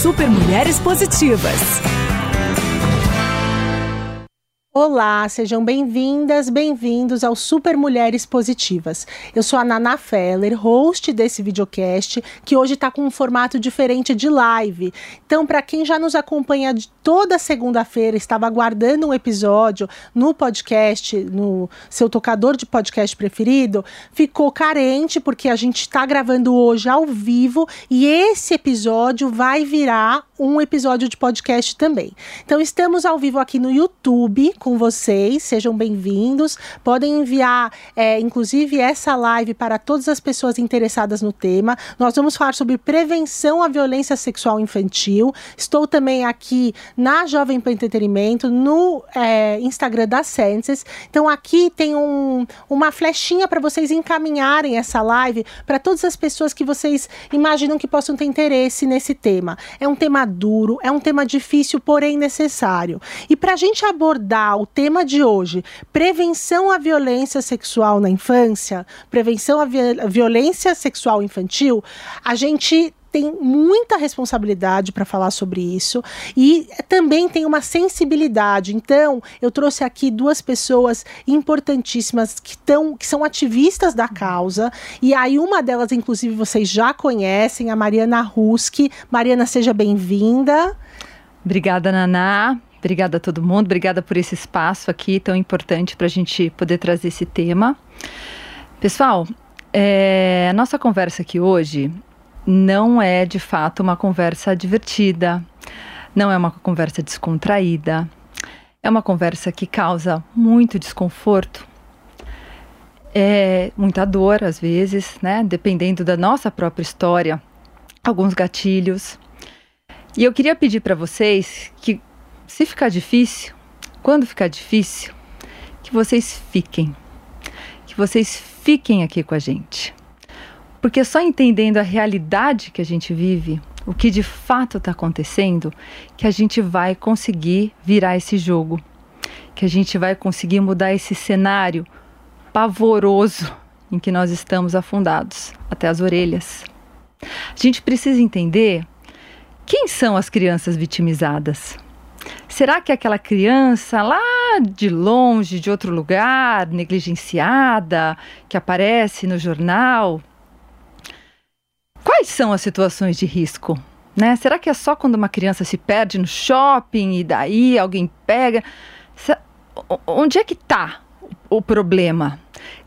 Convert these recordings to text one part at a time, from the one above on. Super Mulheres Positivas. Olá, sejam bem-vindas, bem-vindos ao Super Mulheres Positivas. Eu sou a Nana Feller, host desse videocast, que hoje está com um formato diferente de live. Então, para quem já nos acompanha de toda segunda-feira, estava aguardando um episódio no podcast, no seu tocador de podcast preferido, ficou carente porque a gente está gravando hoje ao vivo e esse episódio vai virar um episódio de podcast também. Então, estamos ao vivo aqui no YouTube com vocês, sejam bem-vindos. Podem enviar, inclusive, essa live para todas as pessoas interessadas no tema. Nós vamos falar sobre prevenção à violência sexual infantil. Estou também aqui na Jovem Pan Entretenimento, no Instagram da Senses. Então, aqui tem uma flechinha para vocês encaminharem essa live para todas as pessoas que vocês imaginam que possam ter interesse nesse tema. É um tema duro, é um tema difícil, porém necessário. E para a gente abordar o tema de hoje, prevenção à violência sexual na infância, prevenção à violência sexual infantil, a gente tem muita responsabilidade para falar sobre isso e também tem uma sensibilidade. Então, eu trouxe aqui duas pessoas importantíssimas que são ativistas da causa. E aí, uma delas, inclusive, vocês já conhecem, a Mariana Ruski. Mariana, seja bem-vinda. Obrigada, Naná. Obrigada a todo mundo. Obrigada por esse espaço aqui tão importante para a gente poder trazer esse tema. Pessoal, a nossa conversa aqui hoje não é, de fato, uma conversa divertida, não é uma conversa descontraída, é uma conversa que causa muito desconforto, muita dor, às vezes, né? Dependendo da nossa própria história, alguns gatilhos. E eu queria pedir para vocês que, se ficar difícil, quando ficar difícil, que vocês fiquem aqui com a gente. Porque só entendendo a realidade que a gente vive, o que de fato está acontecendo, que a gente vai conseguir virar esse jogo. Que a gente vai conseguir mudar esse cenário pavoroso em que nós estamos afundados, até as orelhas. A gente precisa entender quem são as crianças vitimizadas. Será que é aquela criança lá de longe, de outro lugar, negligenciada, que aparece no jornal? Quais são as situações de risco, né? Será que é só quando uma criança se perde no shopping e daí alguém pega? Onde é que está o problema?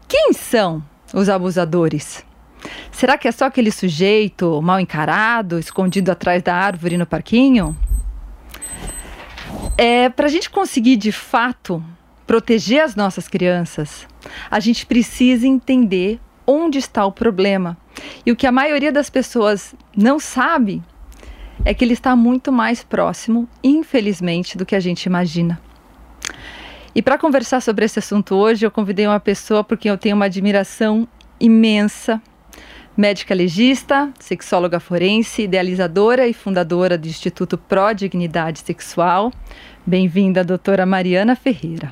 Quem são os abusadores? Será que é só aquele sujeito mal encarado, escondido atrás da árvore no parquinho? Para a gente conseguir, de fato, proteger as nossas crianças, a gente precisa entender onde está o problema. E o que a maioria das pessoas não sabe é que ele está muito mais próximo, infelizmente, do que a gente imagina. E para conversar sobre esse assunto hoje, eu convidei uma pessoa por quem eu tenho uma admiração imensa. Médica legista, sexóloga forense, idealizadora e fundadora do Instituto Pró Dignidade Sexual. Bem-vinda, doutora Mariana Ferreira.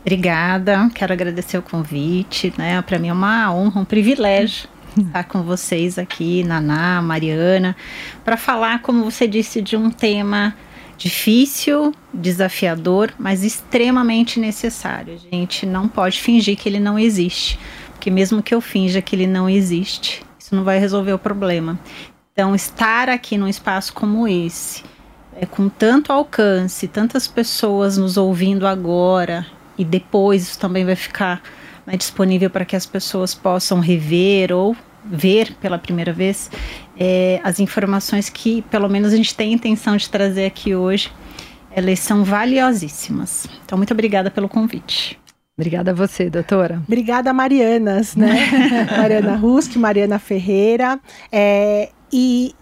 Obrigada, quero agradecer o convite, né? Para mim é uma honra, um privilégio estar com vocês aqui, Naná, Mariana, para falar, como você disse, de um tema difícil, desafiador, mas extremamente necessário. A gente não pode fingir que ele não existe, Porque mesmo que eu finja que ele não existe, isso não vai resolver o problema. Então, estar aqui num espaço como esse, com tanto alcance, tantas pessoas nos ouvindo agora, e depois isso também vai ficar, né, disponível para que as pessoas possam rever ou ver pela primeira vez as informações que, pelo menos, a gente tem a intenção de trazer aqui hoje. Elas são valiosíssimas. Então, muito obrigada pelo convite. Obrigada a você, doutora. Obrigada a Marianas, né? Mariana Ruski, Mariana Ferreira. E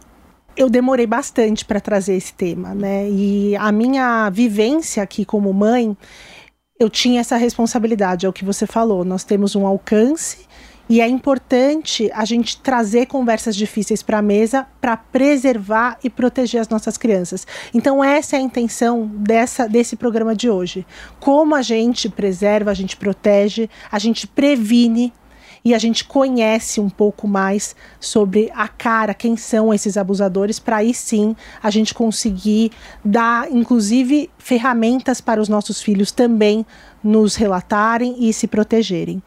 eu demorei bastante para trazer esse tema, né? E a minha vivência aqui como mãe, eu tinha essa responsabilidade, é o que você falou. Nós temos um alcance e é importante a gente trazer conversas difíceis para a mesa para preservar e proteger as nossas crianças. Então essa é a intenção desse programa de hoje. Como a gente preserva, a gente protege, a gente previne e a gente conhece um pouco mais sobre a cara, quem são esses abusadores, para aí sim a gente conseguir dar, inclusive, ferramentas para os nossos filhos também nos relatarem e se protegerem.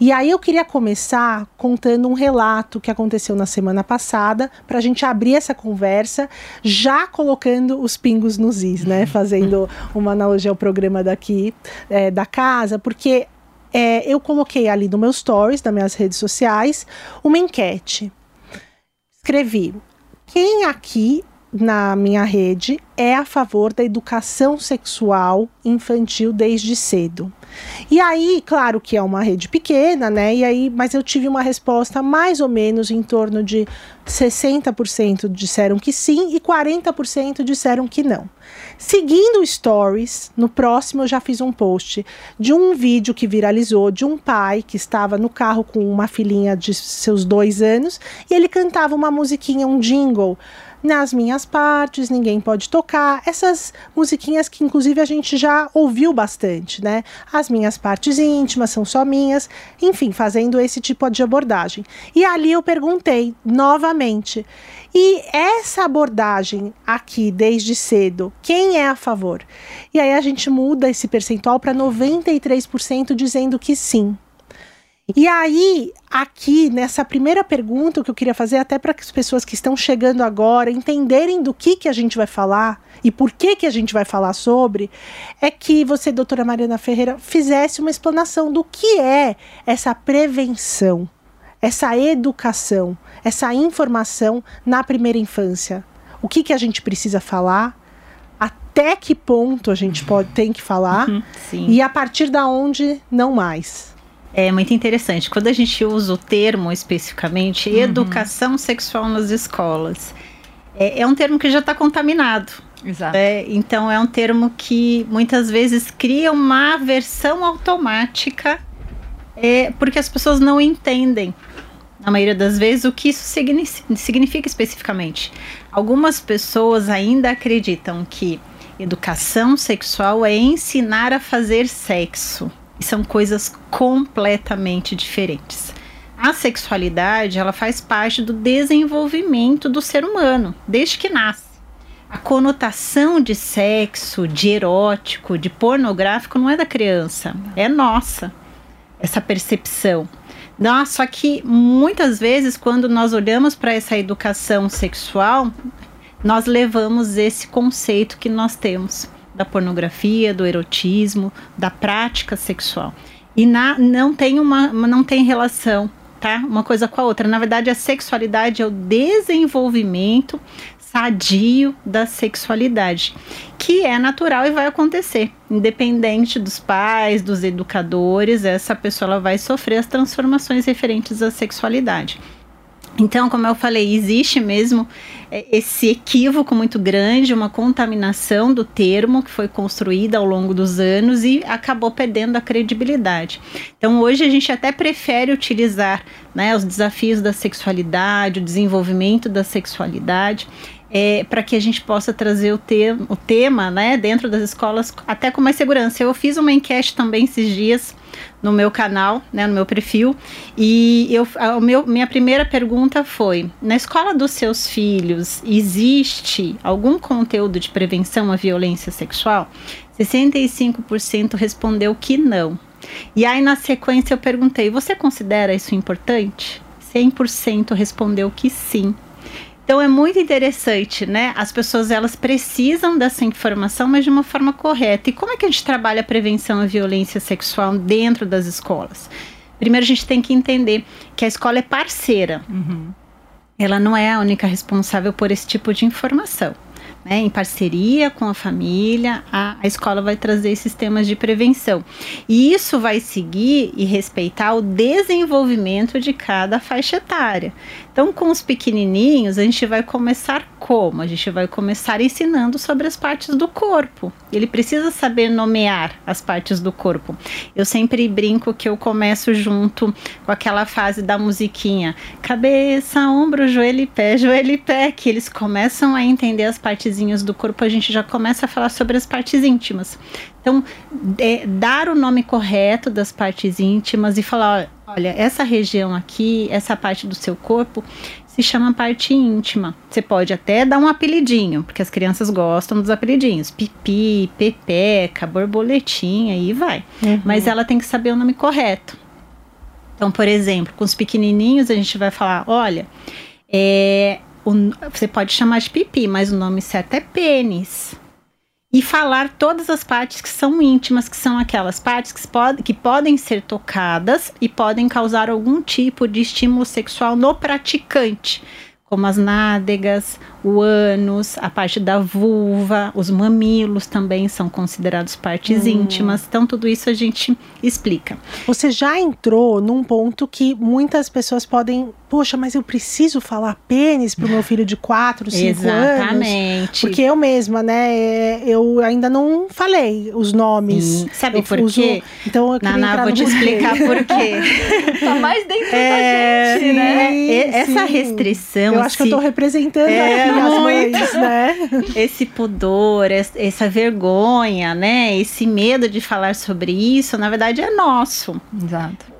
E aí eu queria começar contando um relato que aconteceu na semana passada, para a gente abrir essa conversa, já colocando os pingos nos is, né? Fazendo uma analogia ao programa daqui, da casa, porque... eu coloquei ali no meu stories, nas minhas redes sociais, uma enquete. Escrevi: quem aqui na minha rede é a favor da educação sexual infantil desde cedo? E aí, claro que é uma rede pequena, né? E aí, mas eu tive uma resposta mais ou menos em torno de 60% disseram que sim e 40% disseram que não. Seguindo stories, no próximo eu já fiz um post de um vídeo que viralizou de um pai que estava no carro com uma filhinha de seus 2 anos e ele cantava uma musiquinha, um jingle. Nas minhas partes, ninguém pode tocar. Essas musiquinhas que, inclusive, a gente já ouviu bastante, né? As minhas partes íntimas são só minhas. Enfim, fazendo esse tipo de abordagem. E ali eu perguntei novamente. E essa abordagem aqui, desde cedo, quem é a favor? E aí a gente muda esse percentual para 93% dizendo que sim. E aí, aqui, nessa primeira pergunta que eu queria fazer, até para que as pessoas que estão chegando agora entenderem do que a gente vai falar e por que a gente vai falar sobre, é que você, doutora Mariana Ferreira, fizesse uma explanação do que é essa prevenção, essa educação, essa informação na primeira infância. O que a gente precisa falar, até que ponto a gente tem que falar e a partir da onde não mais. É muito interessante. Quando a gente usa o termo especificamente, educação sexual nas escolas, é um termo que já está contaminado. Exato. Então, é um termo que muitas vezes cria uma aversão automática, porque as pessoas não entendem, na maioria das vezes, o que isso significa especificamente. Algumas pessoas ainda acreditam que educação sexual é ensinar a fazer sexo. São coisas completamente diferentes. A sexualidade, ela faz parte do desenvolvimento do ser humano, desde que nasce. A conotação de sexo, de erótico, de pornográfico não é da criança, é nossa, essa percepção. Não, só que muitas vezes, quando nós olhamos para essa educação sexual, nós levamos esse conceito que nós temos da pornografia, do erotismo, da prática sexual. E não tem relação, tá? Uma coisa com a outra. Na verdade, a sexualidade é o desenvolvimento sadio da sexualidade, que é natural e vai acontecer. Independente dos pais, dos educadores, essa pessoa ela vai sofrer as transformações referentes à sexualidade. Então, como eu falei, existe mesmo esse equívoco muito grande, uma contaminação do termo que foi construída ao longo dos anos e acabou perdendo a credibilidade. Então, hoje a gente até prefere utilizar, né, os desafios da sexualidade, o desenvolvimento da sexualidade, para que a gente possa trazer o tema, né, dentro das escolas até com mais segurança. Eu fiz uma enquete também esses dias no meu canal, né, no meu perfil, e minha primeira pergunta foi: na escola dos seus filhos existe algum conteúdo de prevenção à violência sexual? 65% respondeu que não. E aí, na sequência, eu perguntei, você considera isso importante? 100% respondeu que sim. Então, é muito interessante, né? As pessoas, elas precisam dessa informação, mas de uma forma correta. E como é que a gente trabalha a prevenção à violência sexual dentro das escolas? Primeiro, a gente tem que entender que a escola é parceira. Uhum. Ela não é a única responsável por esse tipo de informação. Né, em parceria com a família, a escola vai trazer esses temas de prevenção. E isso vai seguir e respeitar o desenvolvimento de cada faixa etária. Então, com os pequenininhos, a gente vai começar como? A gente vai começar ensinando sobre as partes do corpo. Ele precisa saber nomear as partes do corpo. Eu sempre brinco que eu começo junto com aquela fase da musiquinha. Cabeça, ombro, joelho e pé, que eles começam a entender as partes do corpo, a gente já começa a falar sobre as partes íntimas. Então, dar o nome correto das partes íntimas e falar, olha, essa região aqui, essa parte do seu corpo, se chama parte íntima. Você pode até dar um apelidinho, porque as crianças gostam dos apelidinhos. Pipi, pepeca, borboletinha, e vai. Uhum. Mas ela tem que saber o nome correto. Então, por exemplo, com os pequenininhos, a gente vai falar, olha, você pode chamar de pipi, mas o nome certo é pênis. E falar todas as partes que são íntimas, que são aquelas partes que podem ser tocadas e podem causar algum tipo de estímulo sexual no praticante, como as nádegas, o ânus, a parte da vulva, os mamilos também são considerados partes íntimas. Então, tudo isso a gente explica. Você já entrou num ponto que muitas pessoas podem... Poxa, mas eu preciso falar pênis pro meu filho de 4, 5 anos. Exatamente. Porque eu mesma, né, eu ainda não falei os nomes. Sabe por quê? Então, eu queria Naná, vou te explicar por quê. Tá mais dentro da gente, né? Essa restrição... Eu acho que eu tô representando as mães, né? Esse pudor, essa vergonha, né? Esse medo de falar sobre isso, na verdade, é nosso. Exato.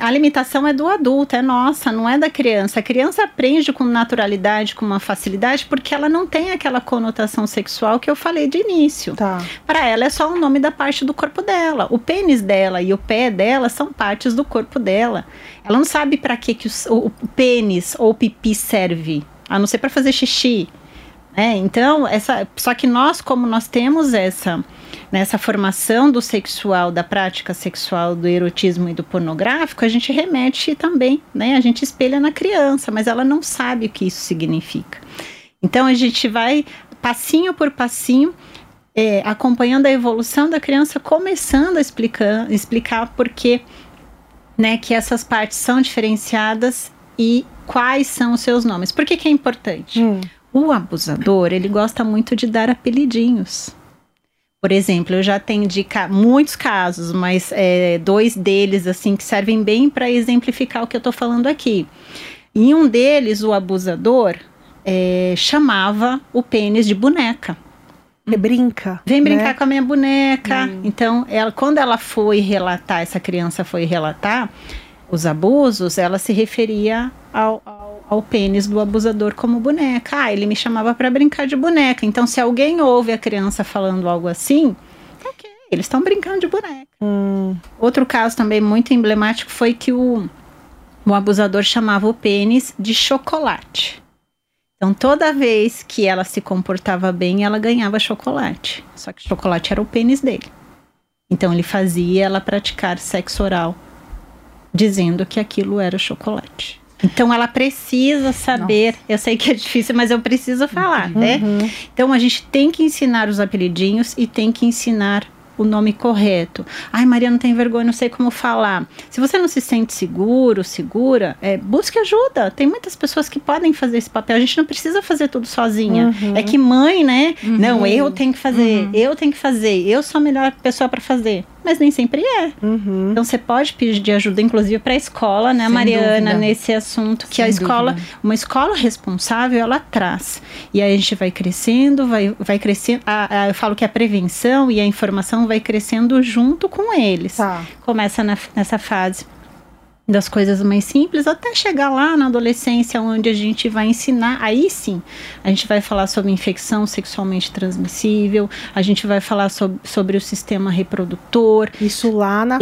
A limitação é do adulto, é nossa, não é da criança. A criança aprende com naturalidade, com uma facilidade, porque ela não tem aquela conotação sexual que eu falei de início. Tá. Para ela é só o nome da parte do corpo dela. O pênis dela e o pé dela são partes do corpo dela. Ela não sabe para que o pênis ou o pipi serve, a não ser para fazer xixi. Então, só que nós, como nós temos essa formação do sexual, da prática sexual, do erotismo e do pornográfico, a gente remete também, né? A gente espelha na criança, mas ela não sabe o que isso significa. Então, a gente vai passinho por passinho, acompanhando a evolução da criança, começando a explicar por que, né, que essas partes são diferenciadas e quais são os seus nomes. Por que é importante? O abusador, ele gosta muito de dar apelidinhos. Por exemplo, eu já atendi muitos casos, mas 2 deles, assim, que servem bem para exemplificar o que eu tô falando aqui. Em um deles, o abusador chamava o pênis de boneca. Brinca. Vem brincar, né, com a minha boneca. Então, quando ela foi relatar, essa criança foi relatar os abusos, ela se referia ao pênis do abusador como boneca. Ah, ele me chamava para brincar de boneca. Então, se alguém ouve a criança falando algo assim, ok, eles estão brincando de boneca. Outro caso também muito emblemático foi que o abusador chamava o pênis de chocolate. Então, toda vez que ela se comportava bem, ela ganhava chocolate. Só que chocolate era o pênis dele. Então, ele fazia ela praticar sexo oral, dizendo que aquilo era chocolate. Então, ela precisa saber. Nossa. Eu sei que é difícil, mas eu preciso falar, né? Então, a gente tem que ensinar os apelidinhos e tem que ensinar o nome correto. Ai, Maria, não tem vergonha, não sei como falar. Se você não se sente segura, busque ajuda. Tem muitas pessoas que podem fazer esse papel. A gente não precisa fazer tudo sozinha. É que mãe, né? Não, eu tenho que fazer, eu sou a melhor pessoa para fazer. Mas nem sempre é. Então, você pode pedir ajuda, inclusive, para a escola, né, Mariana, nesse assunto, que a escola, uma escola responsável, ela traz. E aí a gente vai crescendo, vai crescendo. Eu falo que a prevenção e a informação vai crescendo junto com eles. Tá. Começa nessa fase das coisas mais simples, até chegar lá na adolescência, onde a gente vai ensinar, aí sim, a gente vai falar sobre infecção sexualmente transmissível, a gente vai falar sobre o sistema reprodutor. Isso lá na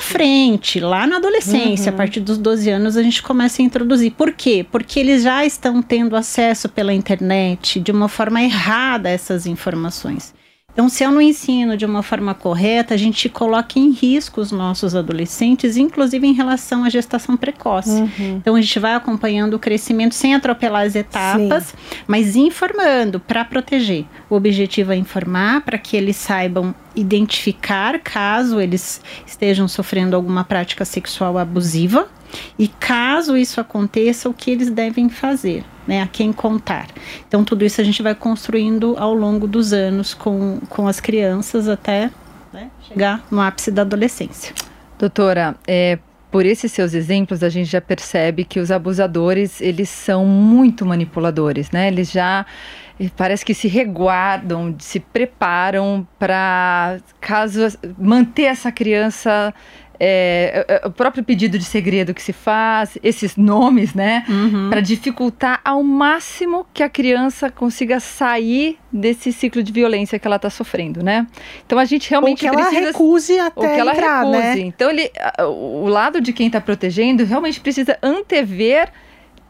frente, lá na adolescência, a partir dos 12 anos a gente começa a introduzir. Por quê? Porque eles já estão tendo acesso pela internet de uma forma errada a essas informações. Então, se eu não ensino de uma forma correta, a gente coloca em risco os nossos adolescentes, inclusive em relação à gestação precoce. Então, a gente vai acompanhando o crescimento sem atropelar as etapas, mas informando para proteger. O objetivo é informar para que eles saibam identificar caso eles estejam sofrendo alguma prática sexual abusiva e, caso isso aconteça, o que eles devem fazer. Né, a quem contar. Então, tudo isso a gente vai construindo ao longo dos anos com as crianças até chegar no ápice da adolescência. Doutora, por esses seus exemplos, a gente já percebe que os abusadores, eles são muito manipuladores, né? Eles já parece que se reguardam, se preparam para manter essa criança... o próprio pedido de segredo que se faz, esses nomes, né, para dificultar ao máximo que a criança consiga sair desse ciclo de violência que ela está sofrendo, né? Então a gente realmente precisa... Ou que ela recuse até entrar, né? Então o lado de quem está protegendo realmente precisa antever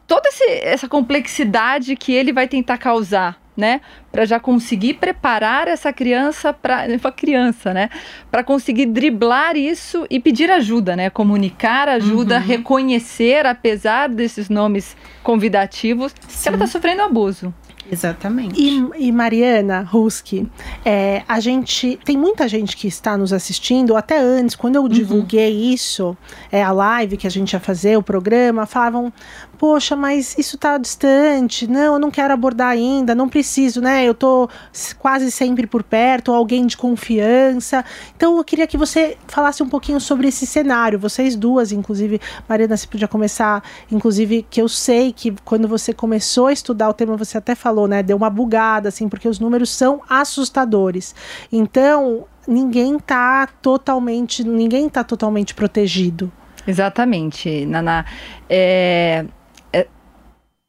toda essa complexidade que ele vai tentar causar, né, para já conseguir preparar essa criança para conseguir driblar isso e pedir ajuda, né, comunicar ajuda, reconhecer, apesar desses nomes convidativos, que ela está sofrendo abuso. Exatamente. E Mariana Ruski, a gente tem muita gente que está nos assistindo, até antes, quando eu divulguei isso, a live que a gente ia fazer, o programa, falavam, poxa, mas isso tá distante, não, eu não quero abordar ainda, não preciso, né, eu tô quase sempre por perto, alguém de confiança. Então eu queria que você falasse um pouquinho sobre esse cenário, vocês duas, inclusive, Mariana, você podia começar, inclusive, que eu sei que quando você começou a estudar o tema, você até falou, né, deu uma bugada, assim, porque os números são assustadores. Então, ninguém tá totalmente protegido. Exatamente, Naná.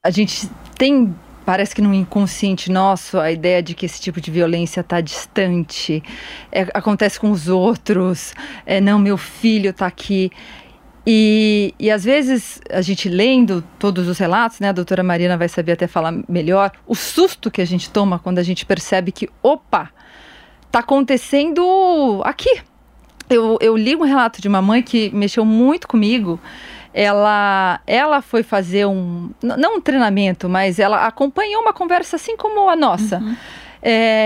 A gente tem, parece que no inconsciente nosso, a ideia de que esse tipo de violência está distante, acontece com os outros, não, meu filho está aqui. E às vezes, a gente lendo todos os relatos, né, a doutora Mariana vai saber até falar melhor, o susto que a gente toma quando a gente percebe que, opa, tá acontecendo aqui. Eu li um relato de uma mãe que mexeu muito comigo. Ela foi fazer não um treinamento, mas ela acompanhou uma conversa assim como a nossa,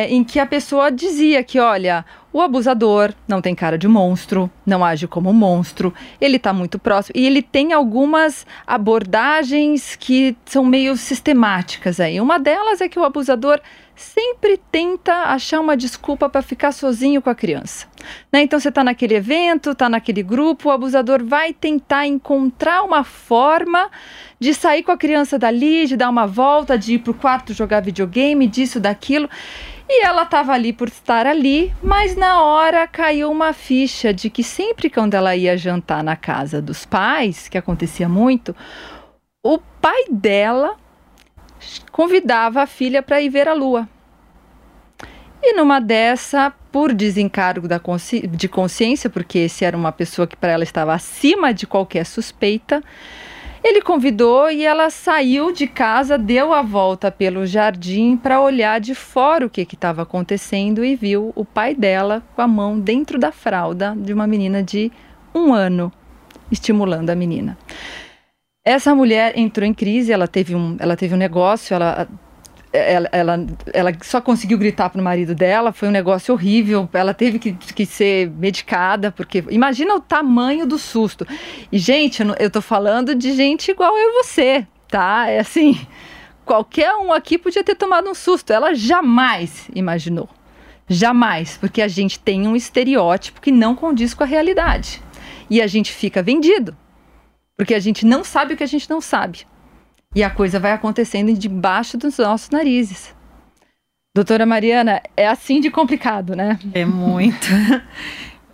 em que a pessoa dizia que, olha, o abusador não tem cara de monstro, não age como um monstro, ele está muito próximo e ele tem algumas abordagens que são meio sistemáticas aí. Uma delas é que o abusador sempre tenta achar uma desculpa para ficar sozinho com a criança, né? Então você está naquele evento, está naquele grupo, o abusador vai tentar encontrar uma forma de sair com a criança dali, de dar uma volta, de ir para o quarto jogar videogame, disso, daquilo. E ela estava ali por estar ali, mas na hora caiu uma ficha de que sempre quando ela ia jantar na casa dos pais, que acontecia muito, o pai dela convidava a filha para ir ver a lua. E numa dessa, por desencargo de consciência, porque esse era uma pessoa que para ela estava acima de qualquer suspeita, ele convidou e ela saiu de casa, deu a volta pelo jardim para olhar de fora o que estava acontecendo e viu o pai dela com a mão dentro da fralda de uma menina de 1 ano, estimulando a menina. Essa mulher entrou em crise, ela teve um negócio, ela só conseguiu gritar para o marido dela, foi um negócio horrível, ela teve que ser medicada, porque imagina o tamanho do susto. E gente, eu tô falando de gente igual eu e você, tá? É assim, qualquer um aqui podia ter tomado um susto, ela jamais imaginou, jamais, porque a gente tem um estereótipo que não condiz com a realidade e a gente fica vendido, porque a gente não sabe o que a gente não sabe. E a coisa vai acontecendo debaixo dos nossos narizes. Doutora Mariana, é assim de complicado, né? É muito. Eu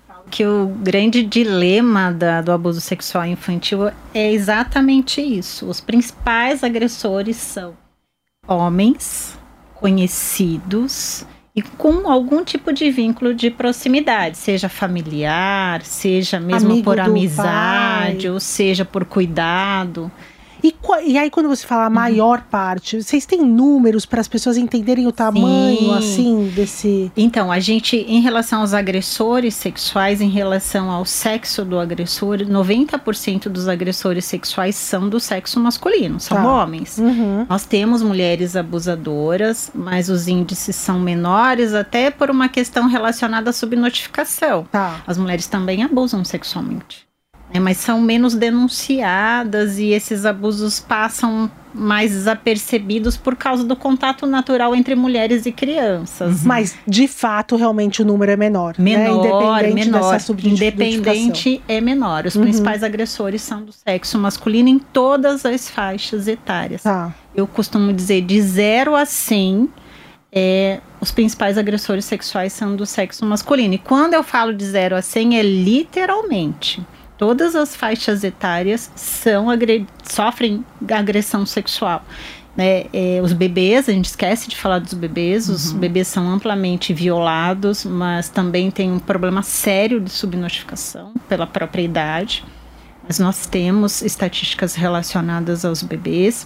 falo que o grande dilema do abuso sexual infantil é exatamente isso. Os principais agressores são homens conhecidos e com algum tipo de vínculo de proximidade, seja familiar, seja mesmo amigo por amizade, pai, ou seja por cuidado. E aí quando você fala a maior parte, vocês têm números para as pessoas entenderem o tamanho, sim, assim, desse... Então, a gente, em relação aos agressores sexuais, em relação ao sexo do agressor, 90% dos agressores sexuais são do sexo masculino, são homens. Uhum. Nós temos mulheres abusadoras, mas os índices são menores, até por uma questão relacionada à subnotificação. Tá. As mulheres também abusam sexualmente. Mas são menos denunciadas e esses abusos passam mais desapercebidos por causa do contato natural entre mulheres e crianças. Uhum. Mas, de fato, realmente o número é menor. Menor, né? Independente dessa subnotificação. Independente é menor. Os principais agressores são do sexo masculino em todas as faixas etárias. Tá. Eu costumo dizer, de 0 a 100... os principais agressores sexuais são do sexo masculino. E quando eu falo de 0 a 100, é literalmente... Todas as faixas etárias sofrem agressão sexual. Né? Os bebês, a gente esquece de falar dos bebês, os bebês são amplamente violados, mas também tem um problema sério de subnotificação pela própria idade. Mas nós temos estatísticas relacionadas aos bebês.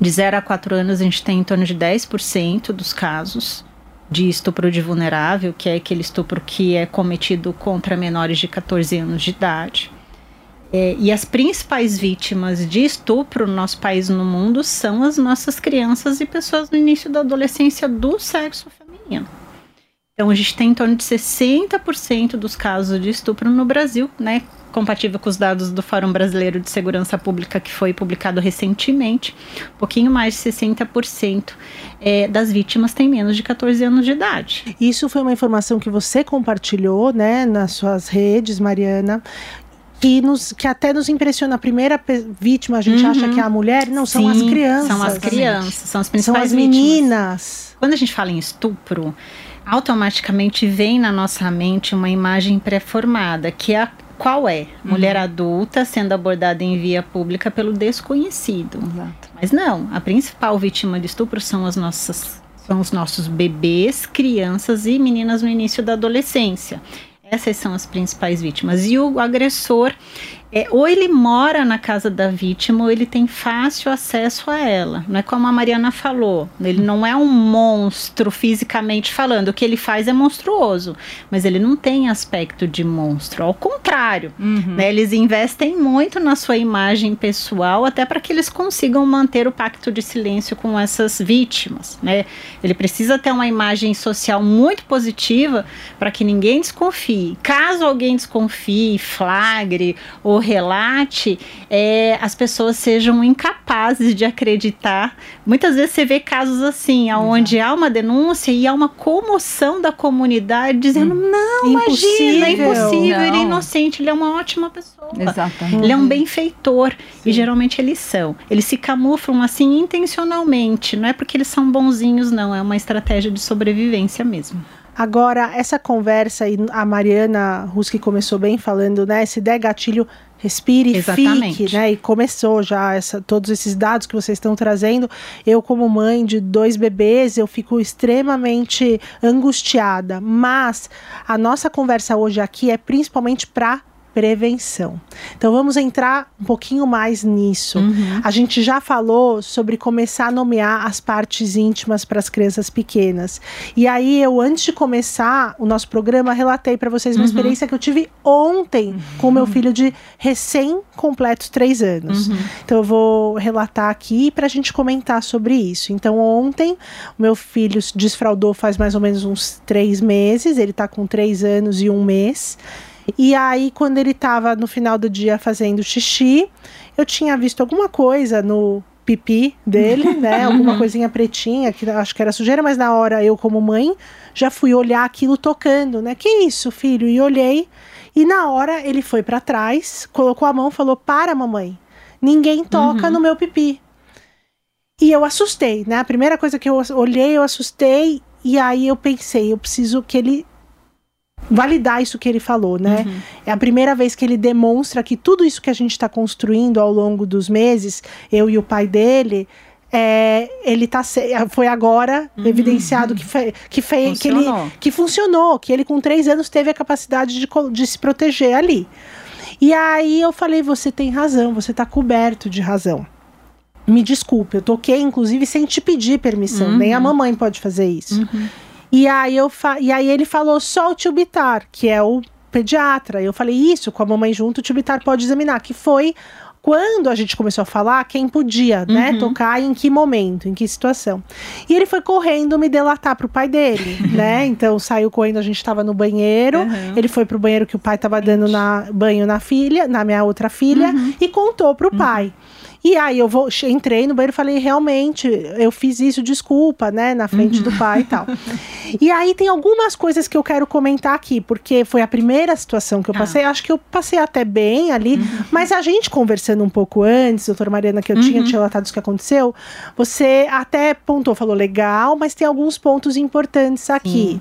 De 0 a 4 anos, a gente tem em torno de 10% dos casos de estupro de vulnerável, que é aquele estupro que é cometido contra menores de 14 anos de idade. E as principais vítimas de estupro no nosso país e no mundo são as nossas crianças e pessoas no início da adolescência do sexo feminino. Então, a gente tem em torno de 60% dos casos de estupro no Brasil, né, compatível com os dados do Fórum Brasileiro de Segurança Pública, que foi publicado recentemente. Um pouquinho mais de 60% das vítimas têm menos de 14 anos de idade. Isso foi uma informação que você compartilhou, né, nas suas redes, Mariana, que até nos impressiona. A primeira vítima, a gente acha que é a mulher, não, são as crianças. São as crianças, são as principais vítimas. São as meninas. Quando a gente fala em estupro, automaticamente vem na nossa mente uma imagem pré-formada, que é qual é? Mulher adulta sendo abordada em via pública pelo desconhecido. Exato. Mas não, a principal vítima de estupro são os nossos bebês, crianças e meninas no início da adolescência. Essas são as principais vítimas. E o agressor, ou ele mora na casa da vítima, ou ele tem fácil acesso a ela. Não é como a Mariana falou. Ele não é um monstro fisicamente falando. O que ele faz é monstruoso. Mas ele não tem aspecto de monstro. Ao contrário. Né? Eles investem muito na sua imagem pessoal, até para que eles consigam manter o pacto de silêncio com essas vítimas. Né? Ele precisa ter uma imagem social muito positiva para que ninguém desconfie. Caso alguém desconfie, flagre ou relate, as pessoas sejam incapazes de acreditar. Muitas vezes você vê casos assim, onde há uma denúncia e há uma comoção da comunidade dizendo, não, imagina, é impossível, não. Ele é inocente, ele é uma ótima pessoa. Exatamente. Ele é um benfeitor. Sim. E geralmente eles são. Eles se camuflam assim intencionalmente, não é porque eles são bonzinhos, não, é uma estratégia de sobrevivência mesmo. Agora, essa conversa, e a Mariana Ruski começou bem falando, né? Se der gatilho, respire, exatamente, fique, né? E começou já todos esses dados que vocês estão trazendo. Eu, como mãe de 2 bebês, eu fico extremamente angustiada. Mas a nossa conversa hoje aqui é principalmente para prevenção. Então vamos entrar um pouquinho mais nisso. A gente já falou sobre começar a nomear as partes íntimas para as crianças pequenas. E aí eu, antes de começar o nosso programa, relatei para vocês uma experiência que eu tive ontem com meu filho de recém completos 3 anos. Então eu vou relatar aqui para a gente comentar sobre isso. Então ontem o meu filho se desfraudou faz mais ou menos uns 3 meses. Ele está com 3 anos e 1 mês. E aí, quando ele estava no final do dia fazendo xixi, eu tinha visto alguma coisa no pipi dele, né? Alguma coisinha pretinha, que acho que era sujeira, mas na hora eu, como mãe, já fui olhar aquilo tocando, né? Que isso, filho? E olhei, e na hora ele foi para trás, colocou a mão e falou, para, mamãe, ninguém toca no meu pipi. E eu assustei, né? A primeira coisa que eu olhei, eu assustei, e aí eu pensei, eu preciso que ele validar isso que ele falou, né? Uhum. É a primeira vez que ele demonstra que tudo isso que a gente está construindo ao longo dos meses, eu e o pai dele, foi agora evidenciado que funcionou, que ele com 3 anos teve a capacidade de se proteger ali. E aí eu falei, você tem razão, você está coberto de razão. Me desculpe, eu toquei, inclusive, sem te pedir permissão. Uhum. Nem a mamãe pode fazer isso. Uhum. E aí ele falou só o tio Bitar, que é o pediatra. Eu falei, isso, com a mamãe junto, o tio Bitar pode examinar. Que foi quando a gente começou a falar quem podia, né, tocar, em que momento, em que situação. E ele foi correndo me delatar pro pai dele, né? Então, saiu correndo, a gente tava no banheiro. Uhum. Ele foi pro banheiro que o pai tava dando banho na filha, na minha outra filha. Uhum. E contou pro pai. E aí eu entrei no banheiro e falei, realmente, eu fiz isso, desculpa, né? Na frente do pai e tal. E aí tem algumas coisas que eu quero comentar aqui, porque foi a primeira situação que eu passei. Acho que eu passei até bem ali, mas a gente conversando um pouco antes, doutora Mariana, que eu tinha te relatado isso que aconteceu, você até pontuou, falou, legal, mas tem alguns pontos importantes aqui. Sim.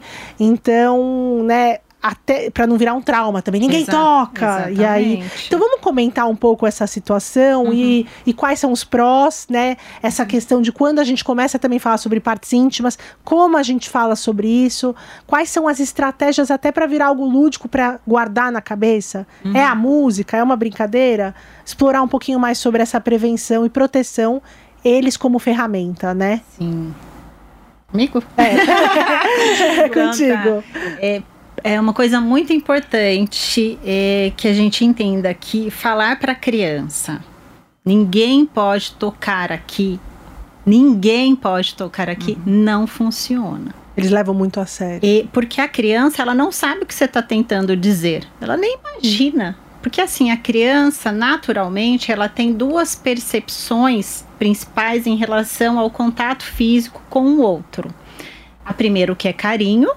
Então, né, até para não virar um trauma também, ninguém toca. Exatamente. E aí, então vamos comentar um pouco essa situação e quais são os prós, né? Essa questão de quando a gente começa a também falar sobre partes íntimas, como a gente fala sobre isso, quais são as estratégias até para virar algo lúdico, para guardar na cabeça. É a música, é uma brincadeira? Explorar um pouquinho mais sobre essa prevenção e proteção, eles como ferramenta, né? Sim. Comigo? É contigo. É uma coisa muito importante que a gente entenda, que falar para a criança, ninguém pode tocar aqui, não funciona. Eles levam muito a sério. Porque a criança, ela não sabe o que você está tentando dizer, ela nem imagina. Porque assim, a criança, naturalmente, ela tem 2 percepções principais em relação ao contato físico com o outro. A primeira, o que é carinho.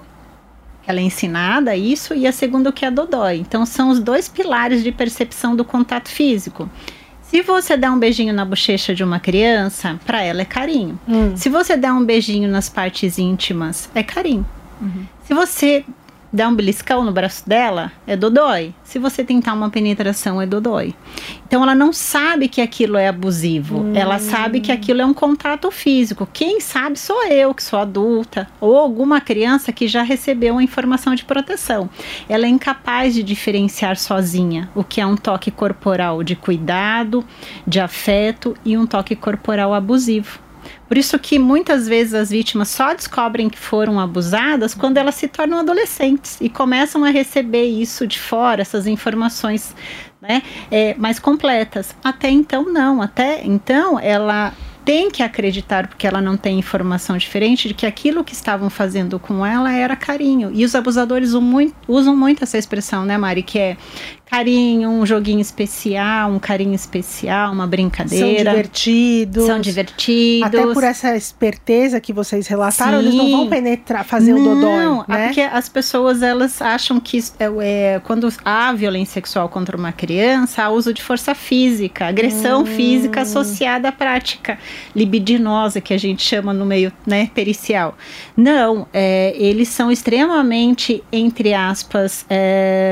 Ela é ensinada isso, e a segunda, o que é dodói. Então, são os 2 pilares de percepção do contato físico. Se você der um beijinho na bochecha de uma criança, para ela é carinho. Se você der um beijinho nas partes íntimas, é carinho. Se você der um beliscão no braço dela, é dodói. Se você tentar uma penetração, é dodói. Então, ela não sabe que aquilo é abusivo. Ela sabe que aquilo é um contato físico. Quem sabe sou eu, que sou adulta, ou alguma criança que já recebeu uma informação de proteção. Ela é incapaz de diferenciar sozinha o que é um toque corporal de cuidado, de afeto, e um toque corporal abusivo. Por isso que muitas vezes as vítimas só descobrem que foram abusadas quando elas se tornam adolescentes e começam a receber isso de fora, essas informações, né, mais completas. Até então, não. Até então, ela tem que acreditar, porque ela não tem informação diferente, de que aquilo que estavam fazendo com ela era carinho. E os abusadores usam muito essa expressão, né, Mari? Que é carinho, um joguinho especial, um carinho especial, uma brincadeira. São divertidos. Até por essa esperteza que vocês relataram, Sim. Eles não vão penetrar, fazer o dodói, né? Não, porque as pessoas, elas acham que quando há violência sexual contra uma criança, há uso de força física, agressão física associada à prática libidinosa, que a gente chama no meio, né, pericial. Não, eles são extremamente, entre aspas,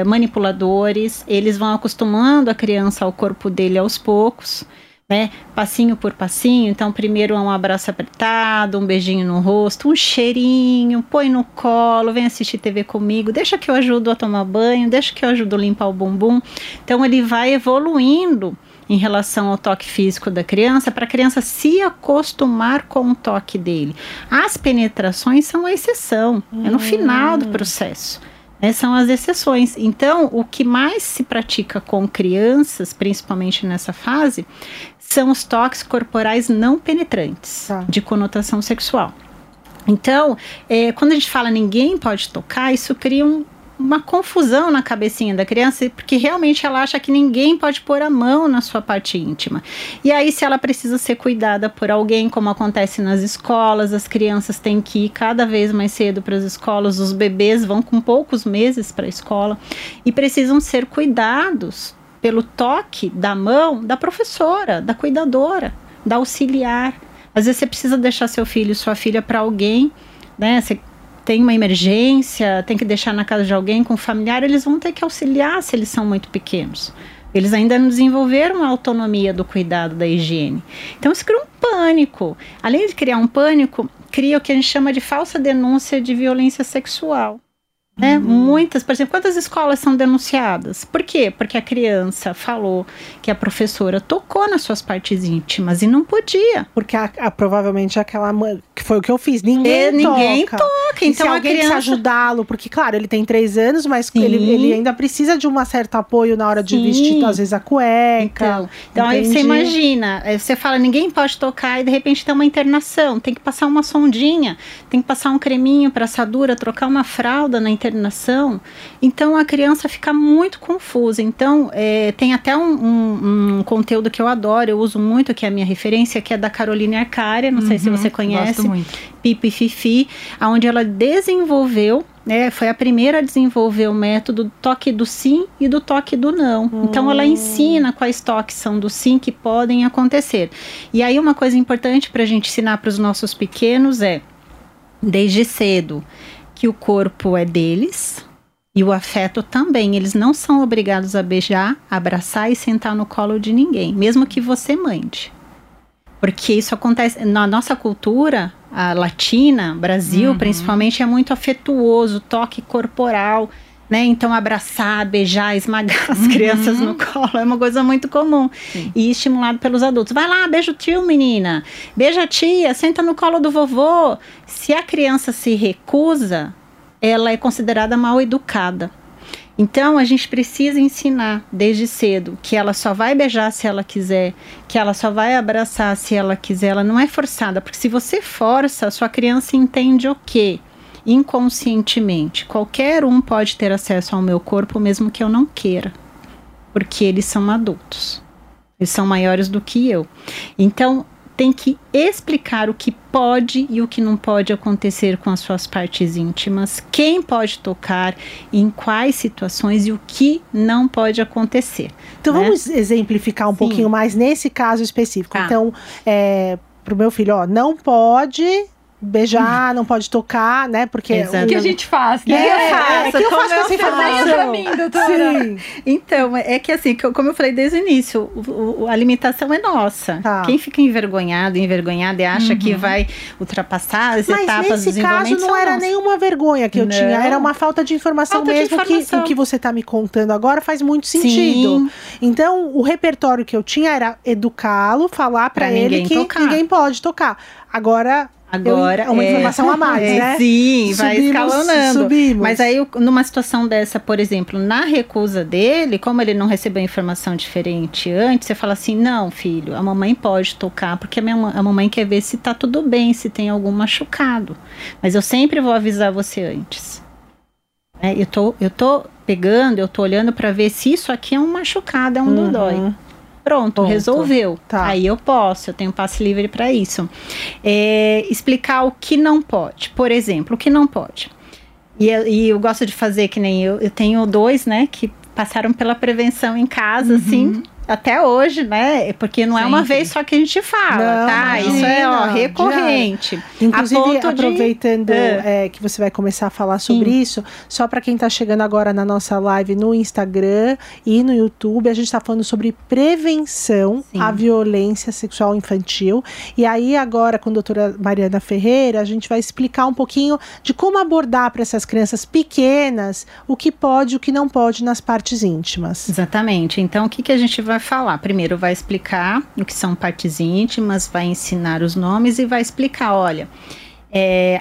manipuladores. Eles vão acostumando a criança ao corpo dele aos poucos, né? Passinho por passinho. Então, primeiro é um abraço apertado, um beijinho no rosto, um cheirinho, põe no colo, vem assistir TV comigo, deixa que eu ajudo a tomar banho, deixa que eu ajudo a limpar o bumbum. Então, ele vai evoluindo em relação ao toque físico da criança, para a criança se acostumar com o toque dele. As penetrações são a exceção, é no final do processo. São as exceções. Então, o que mais se pratica com crianças, principalmente nessa fase, são os toques corporais não penetrantes, de conotação sexual. Então, quando a gente fala ninguém pode tocar, isso cria uma confusão na cabecinha da criança, porque realmente ela acha que ninguém pode pôr a mão na sua parte íntima. E aí, se ela precisa ser cuidada por alguém, como acontece nas escolas, as crianças têm que ir cada vez mais cedo para as escolas, os bebês vão com poucos meses para a escola e precisam ser cuidados pelo toque da mão da professora, da cuidadora, da auxiliar. Às vezes você precisa deixar seu filho, sua filha para alguém, né? Você tem uma emergência, tem que deixar na casa de alguém com um familiar, eles vão ter que auxiliar se eles são muito pequenos. Eles ainda não desenvolveram a autonomia do cuidado da higiene. Então, isso cria um pânico. Além de criar um pânico, cria o que a gente chama de falsa denúncia de violência sexual. Né? Muitas, por exemplo, quantas escolas são denunciadas? Por quê? Porque a criança falou que a professora tocou nas suas partes íntimas e não podia. Porque provavelmente aquela mãe, que foi o que eu fiz, ninguém toca. Então, se alguém precisa ajudá-lo, porque claro, ele tem 3 anos, mas ele ainda precisa de um certo apoio na hora de vestir, às vezes, a cueca. Então aí você imagina, você fala, ninguém pode tocar, e de repente tem uma internação, tem que passar uma sondinha, tem que passar um creminho para assadura, trocar uma fralda na internação. Então a criança fica muito confusa. Então tem até um conteúdo que eu adoro, eu uso muito, que é a minha referência, que é da Carolina Arcária, não sei se você conhece, gosto muito. Pipi Fifi, onde ela desenvolveu, né, foi a primeira a desenvolver o método do toque do sim e do toque do não. Então ela ensina quais toques são do sim que podem acontecer. E aí uma coisa importante para a gente ensinar para os nossos pequenos é, desde cedo, que o corpo é deles e o afeto também. Eles não são obrigados a beijar, abraçar e sentar no colo de ninguém, mesmo que você mande. Porque isso acontece na nossa cultura, a latina, Brasil, principalmente, é muito afetuoso, toque corporal, né? Então abraçar, beijar, esmagar as crianças no colo é uma coisa muito comum. Sim. E estimulado pelos adultos. Vai lá, beija o tio, menina, beija a tia, senta no colo do vovô. Se a criança se recusa, ela é considerada mal educada. Então a gente precisa ensinar desde cedo que ela só vai beijar se ela quiser, que ela só vai abraçar se ela quiser. Ela não é forçada, porque se você força, a sua criança entende o quê? Inconscientemente, qualquer um pode ter acesso ao meu corpo, mesmo que eu não queira, porque eles são adultos, eles são maiores do que eu. Então tem que explicar o que pode e o que não pode acontecer com as suas partes íntimas, quem pode tocar, em quais situações e o que não pode acontecer. Então, né? Vamos exemplificar um Sim. pouquinho mais nesse caso específico. Tá. Então, pro meu filho, ó, não pode beijar, não pode tocar, né? Porque o que a gente faz, né? O que eu faço com essa informação? Sim. Então, é que assim, como eu falei desde o início, a limitação é nossa. Tá. Quem fica envergonhada e acha que vai ultrapassar as etapas do desenvolvimento. Mas nesse caso não era nenhuma vergonha que eu tinha, era uma falta de informação mesmo, que o que você está me contando agora faz muito sentido. Sim. Então, o repertório que eu tinha era educá-lo, falar pra ele que ninguém pode tocar. Agora é uma informação a mais, né? Sim, vai escalonando. Mas aí, numa situação dessa, por exemplo, na recusa dele, como ele não recebeu informação diferente antes, você fala assim, não, filho, a mamãe pode tocar, porque a mamãe quer ver se tá tudo bem, se tem algum machucado. Mas eu sempre vou avisar você antes. Eu tô olhando para ver se isso aqui é um machucado, é um dodói. Pronto, resolveu. Tá. Aí eu tenho passe livre para isso. Explicar o que não pode. Por exemplo, o que não pode. E eu gosto de fazer que nem eu. Eu tenho 2, né, que passaram pela prevenção em casa, assim, até hoje, né? Porque não é uma vez só que a gente fala, não, tá? Imagina, isso é recorrente. Inclusive, aproveitando que você vai começar a falar sobre isso, só para quem tá chegando agora na nossa live no Instagram e no YouTube, a gente tá falando sobre prevenção à violência sexual infantil. E aí agora, com a doutora Mariana Ferreira, a gente vai explicar um pouquinho de como abordar para essas crianças pequenas o que pode e o que não pode nas partes íntimas. Exatamente. Então, o que a gente vai falar? Primeiro vai explicar o que são partes íntimas, vai ensinar os nomes e vai explicar, olha,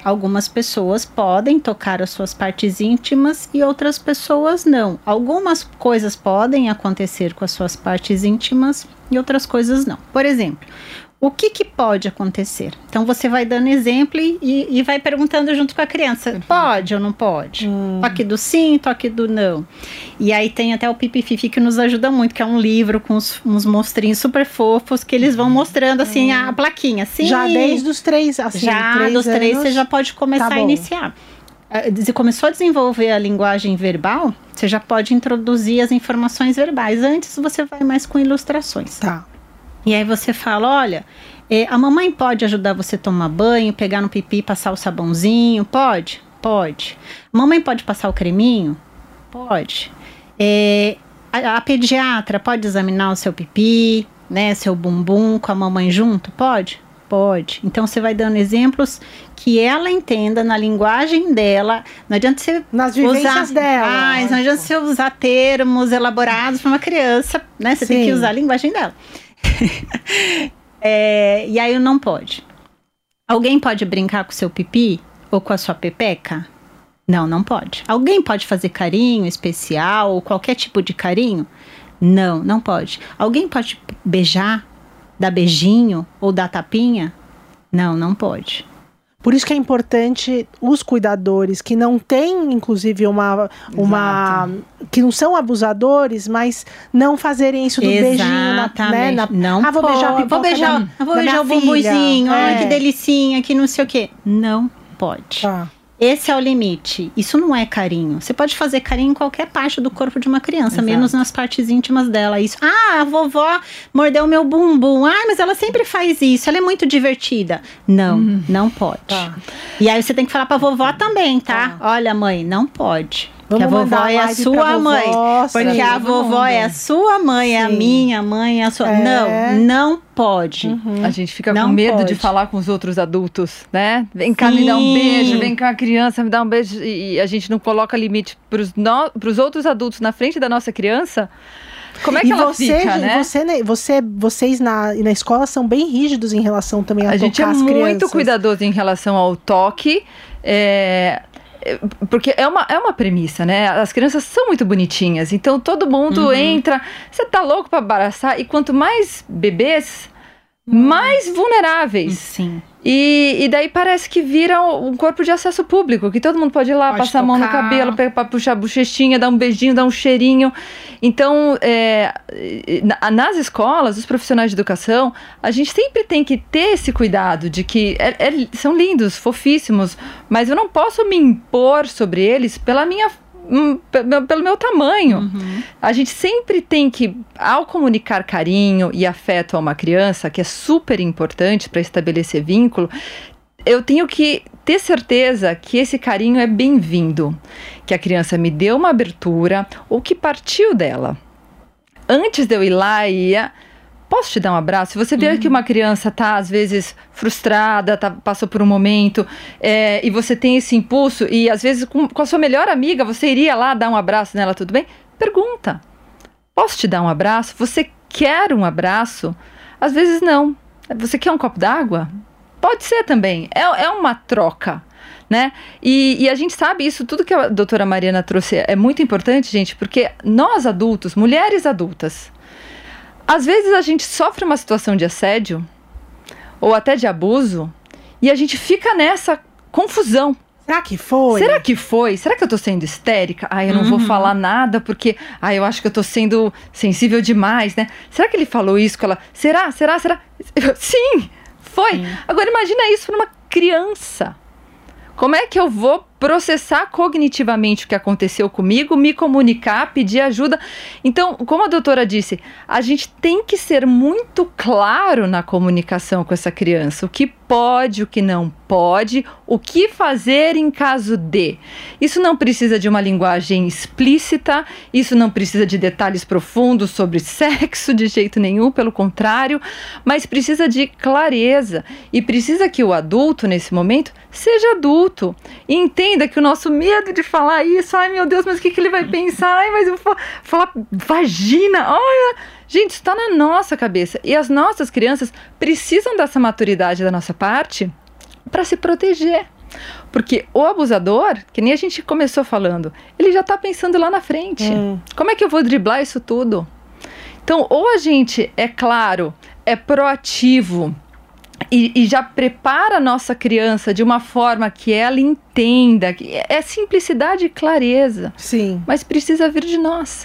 algumas pessoas podem tocar as suas partes íntimas e outras pessoas não. Algumas coisas podem acontecer com as suas partes íntimas e outras coisas não. Por exemplo, o que pode acontecer? Então você vai dando exemplo e vai perguntando junto com a criança, pode ou não pode? Toque do sim, toque do não. E aí tem até o Pipi Fifi, que nos ajuda muito, que é um livro com uns monstrinhos super fofos, que eles vão mostrando assim a plaquinha. Sim, já desde os 3 anos. Você já pode começar a iniciar. Você começou a desenvolver a linguagem verbal, você já pode introduzir as informações verbais. Antes você vai mais com ilustrações. Tá. E aí você fala, olha, a mamãe pode ajudar você a tomar banho, pegar no pipi, passar o sabãozinho, pode? Pode. Mamãe pode passar o creminho? Pode. A pediatra pode examinar o seu pipi, né, seu bumbum com a mamãe junto? Pode? Pode. Então, você vai dando exemplos que ela entenda na linguagem dela. Não adianta você usar... Nas vivências dela. Não adianta você usar termos elaborados para uma criança, né? Você tem que usar a linguagem dela. E aí, não pode. Alguém pode brincar com o seu pipi ou com a sua pepeca? Não, não pode. Alguém pode fazer carinho especial ou qualquer tipo de carinho? Não, não pode. Alguém pode beijar? Dar beijinho ou dar tapinha? Não, não pode. Por isso que é importante os cuidadores que não têm, inclusive, uma que não são abusadores, mas não fazerem isso do beijinho na não vou beijar a pipoca, vou beijar o bumbuzinho, ai, que delicinha, que não sei o quê. Não pode. Tá. Esse é o limite. Isso não é carinho. Você pode fazer carinho em qualquer parte do corpo de uma criança, menos nas partes íntimas dela. Isso. A vovó mordeu meu bumbum. Mas ela sempre faz isso. Ela é muito divertida. Não, não pode. Tá. E aí você tem que falar pra vovó também, tá? Olha, mãe, não pode. Porque a vovó é a sua mãe. Porque a vovó é a sua mãe, é a minha mãe, é a sua... Não, não pode. A gente fica com medo de falar com os outros adultos, né? Vem cá me dar um beijo, vem cá criança me dar um beijo. E a gente não coloca limite pros outros adultos na frente da nossa criança. Como é que ela fica, né? Vocês na escola são bem rígidos em relação também a tocar as crianças. A gente é muito cuidadoso em relação ao toque. Porque é uma premissa, né? As crianças são muito bonitinhas, então todo mundo entra, você tá louco pra abraçar, e quanto mais bebês, mais vulneráveis. Sim. E daí parece que vira um corpo de acesso público, que todo mundo pode ir lá, passar a mão no cabelo, pra puxar a bochechinha, dar um beijinho, dar um cheirinho. Então, nas escolas, os profissionais de educação, a gente sempre tem que ter esse cuidado de que são lindos, fofíssimos, mas eu não posso me impor sobre eles pelo meu tamanho. A gente sempre tem que, ao comunicar carinho e afeto a uma criança, que é super importante para estabelecer vínculo, eu tenho que ter certeza que esse carinho é bem-vindo, que a criança me deu uma abertura ou que partiu dela. Antes de eu ir lá posso te dar um abraço? Se você vê que uma criança tá, às vezes, frustrada, passou por um momento, e você tem esse impulso, e às vezes com a sua melhor amiga, você iria lá dar um abraço nela, tudo bem? Pergunta. Posso te dar um abraço? Você quer um abraço? Às vezes não. Você quer um copo d'água? Pode ser também. É uma troca, né? E a gente sabe isso, tudo que a doutora Mariana trouxe é muito importante, gente, porque nós adultos, mulheres adultas, às vezes a gente sofre uma situação de assédio ou até de abuso e a gente fica nessa confusão. Será que foi? Será que foi? Será que eu tô sendo histérica? Eu não vou falar nada porque eu acho que eu tô sendo sensível demais, né? Será que ele falou isso com ela? Será? Será? Será? Sim, foi. Agora imagina isso para uma criança. Como é que eu vou processar cognitivamente o que aconteceu comigo, me comunicar, pedir ajuda? Então, como a doutora disse, a gente tem que ser muito claro na comunicação com essa criança. O que pode, o que não pode, o que fazer em caso de. Isso não precisa de uma linguagem explícita, isso não precisa de detalhes profundos sobre sexo de jeito nenhum, pelo contrário, mas precisa de clareza e precisa que o adulto, nesse momento, seja adulto e entenda que o nosso medo de falar isso, ai meu Deus, mas o que ele vai pensar? Ai, mas eu vou falar vagina, olha... Gente, isso está na nossa cabeça e as nossas crianças precisam dessa maturidade da nossa parte para se proteger, porque o abusador, que nem a gente começou falando, ele já está pensando lá na frente, como é que eu vou driblar isso tudo? Então, ou a gente é claro, é proativo e já prepara a nossa criança de uma forma que ela entenda, que é simplicidade e clareza, sim, mas precisa vir de nós.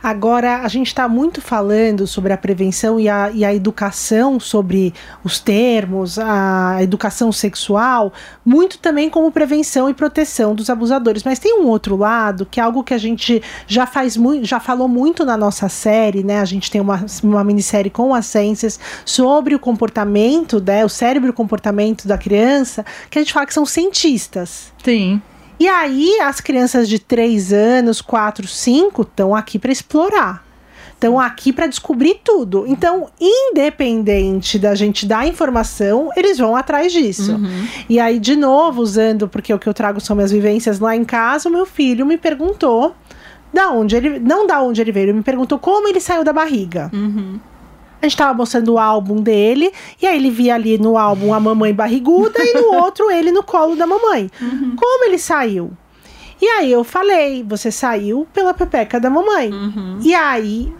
Agora, a gente está muito falando sobre a prevenção e a educação sobre os termos, a educação sexual, muito também como prevenção e proteção dos abusadores. Mas tem um outro lado, que é algo que a gente já falou muito na nossa série, né? A gente tem uma minissérie com as ciências sobre o comportamento, né? O cérebro e o comportamento da criança, que a gente fala que são cientistas. Sim. E aí, as crianças de 3 anos, 4, 5, estão aqui para explorar. Estão aqui para descobrir tudo. Então, independente da gente dar informação, eles vão atrás disso. Uhum. E aí, de novo, usando, porque o que eu trago são minhas vivências lá em casa, o meu filho me perguntou da onde ele veio, ele me perguntou como ele saiu da barriga. Uhum. A gente tava mostrando o álbum dele, e aí ele via ali no álbum a mamãe barriguda e no outro ele no colo da mamãe. Uhum. Como ele saiu? E aí eu falei, você saiu pela pepeca da mamãe. Uhum. E aí,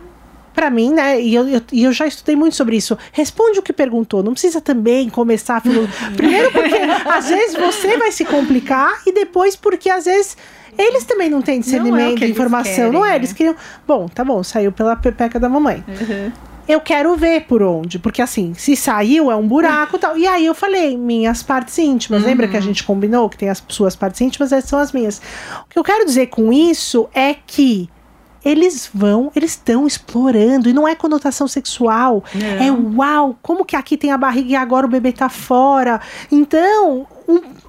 pra mim, né, e eu já estudei muito sobre isso, responde o que perguntou, não precisa também começar a falar. Primeiro porque às vezes você vai se complicar, e depois porque às vezes... Eles também não têm discernimento de informação, querem, não é? Né? Eles queriam... Bom, tá bom, saiu pela pepeca da mamãe. Uhum. Eu quero ver por onde, porque assim, se saiu é um buraco e tal. E aí eu falei, minhas partes íntimas. Lembra que a gente combinou que tem as suas partes íntimas, essas são as minhas. O que eu quero dizer com isso é que eles estão explorando, e não é conotação sexual. Não. É uau, como que aqui tem a barriga e agora o bebê tá fora. Então,